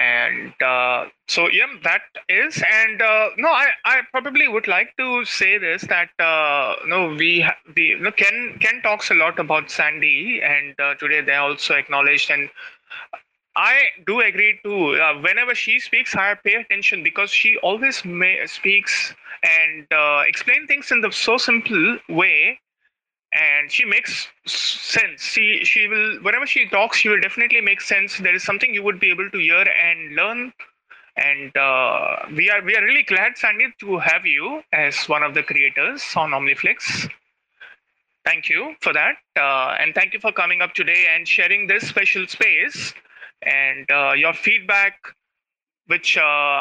And uh, so yeah, that is. And uh, no, I, I probably would like to say this, that uh, no, we we no, Ken Ken talks a lot about Sandy, and uh, today they also acknowledged, and I do agree too. Uh, whenever she speaks, I pay attention, because she always may, speaks and uh, explain things in the so simple way. And she makes sense. She she will, whenever she talks, she will definitely make sense. There is something you would be able to hear and learn. And uh, we are we are really glad, Sandy, to have you as one of the creators on OmniFlix. Thank you for that, uh, and thank you for coming up today and sharing this special space, and uh, your feedback, which uh,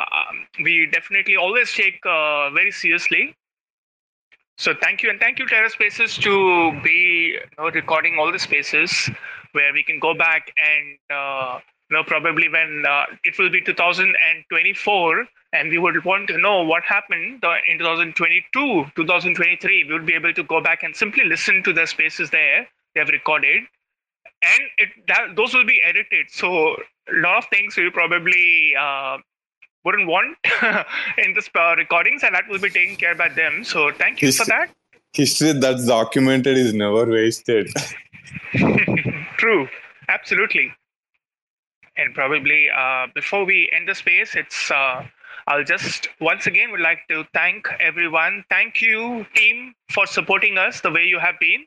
we definitely always take uh, very seriously. So thank you, and thank you, TerraSpaces, to be, you know, recording all the spaces where we can go back and, uh, you know, probably when uh, it will be two thousand twenty-four, and we would want to know what happened in twenty twenty-two, twenty twenty-three, we would be able to go back and simply listen to the spaces there they have recorded, and it that, those will be edited. So a lot of things we probably Uh, wouldn't want in this uh, recordings, and that will be taken care by them. So thank you history, for that. History that's documented is never wasted. True, absolutely. And probably uh, before we end the space, it's uh, I'll just once again would like to thank everyone. Thank you, team, for supporting us the way you have been,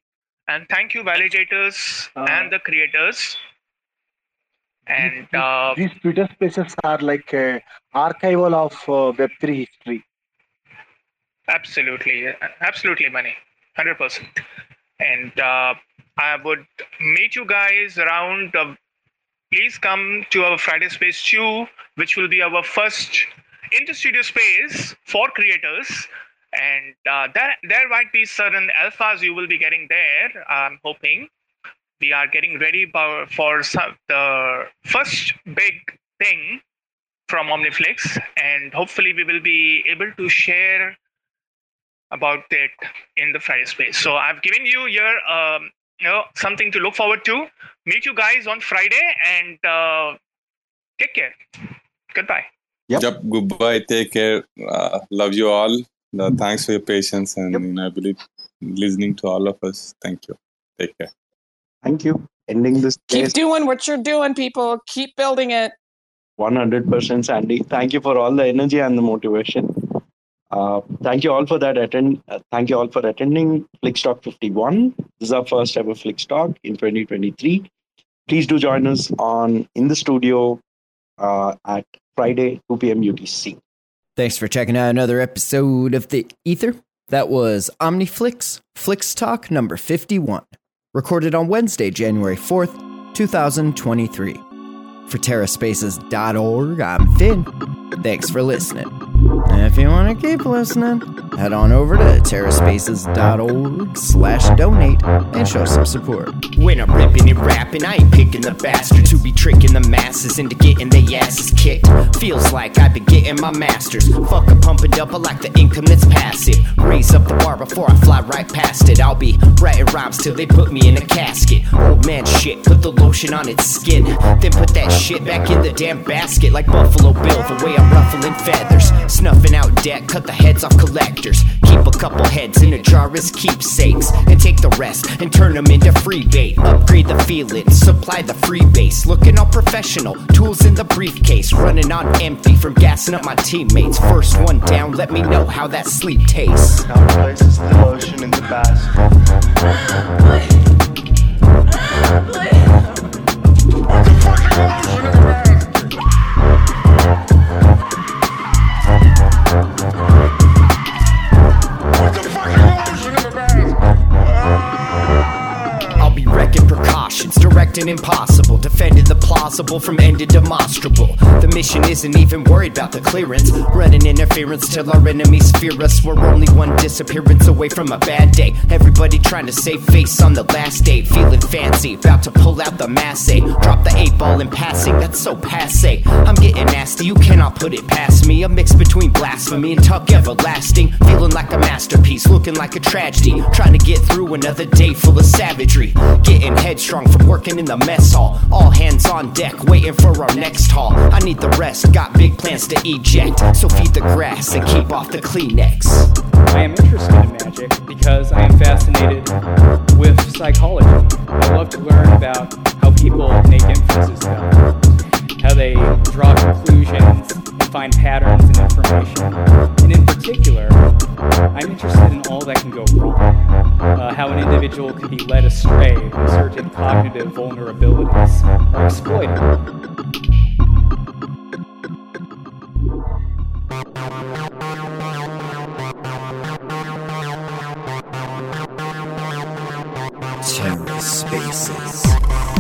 and thank you, validators uh, and the creators. And uh, these Twitter spaces are like a archival of uh, Web three history. Absolutely, absolutely, Mani, one hundred percent. And uh, I would meet you guys around uh, please come to our Friday Space two, which will be our first inter-studio space for creators. And uh, there, there might be certain alphas you will be getting there, I'm hoping. We are getting ready for some, the first big thing from Omniflix, and hopefully we will be able to share about it in the Friday Space. So I've given you here um, you know, something to look forward to. Meet you guys on Friday, and uh, take care. Goodbye. Yep. Yep. Goodbye. Take care. Uh, love you all. Uh, thanks for your patience and yep. you know, I believe listening to all of us. Thank you. Take care. Thank you. Ending this. Keep place. doing what you're doing, people. Keep building it. one hundred percent, Sandy. Thank you for all the energy and the motivation. Uh, thank you all for that. Attend. Uh, thank you all for attending Flix Talk fifty-one. This is our first ever Flix Talk in twenty twenty-three. Please do join us on in the studio uh, at Friday two p.m. U T C. Thanks for checking out another episode of The Ether. That was OmniFlix Flix Talk number fifty-one. Recorded on Wednesday, January fourth, twenty twenty-three. For Terra Spaces dot org, I'm Finn. Thanks for listening. And if you want to keep listening, head on over to Terra Spaces dot org slash donate and show some support. When I'm ripping and rapping, I ain't picking the bastard to be tricking the masses into getting their asses kicked. Feels like I've been getting my masters. Fuck a pump and double like the income that's passive. Raise up the bar before I fly right past it. I'll be writing rhymes till they put me in a casket. Old man shit, put the lotion on its skin. Then put that shit back in the damn basket like Buffalo Bill, the way I'm ruffling feathers. Snuffing out debt, cut the heads off collectors. Keep a couple heads in a jar as keepsakes, and take the rest and turn them into free bait. Upgrade the feeling, supply the free base. Looking all professional, tools in the briefcase. Running on empty from gassing up my teammates. First one down, let me know how that sleep tastes. Now places the lotion in the basket. What the fuck is lotion in the basket? Directing impossible, defended the plausible from end to demonstrable. The mission isn't even worried about the clearance. Running interference till our enemies fear us. We're only one disappearance away from a bad day. Everybody trying to save face on the last day. Feeling fancy, about to pull out the masse. Drop the eight ball in passing, that's so passe. I'm getting nasty, you cannot put it past me. A mix between blasphemy and talk everlasting. Feeling like a masterpiece, looking like a tragedy. Trying to get through another day full of savagery. Getting headstrong from work in the mess hall, all hands on deck, waiting for our next haul. I need the rest, got big plans to eject, so feed the grass and keep off the Kleenex. I am interested in magic because I am fascinated with psychology. I love to learn about how people make inferences about it, how they draw conclusions, find patterns and information. And in particular, I'm interested in all that can go wrong. Uh, how an individual can be led astray when certain cognitive vulnerabilities are exploited. Terra Spaces.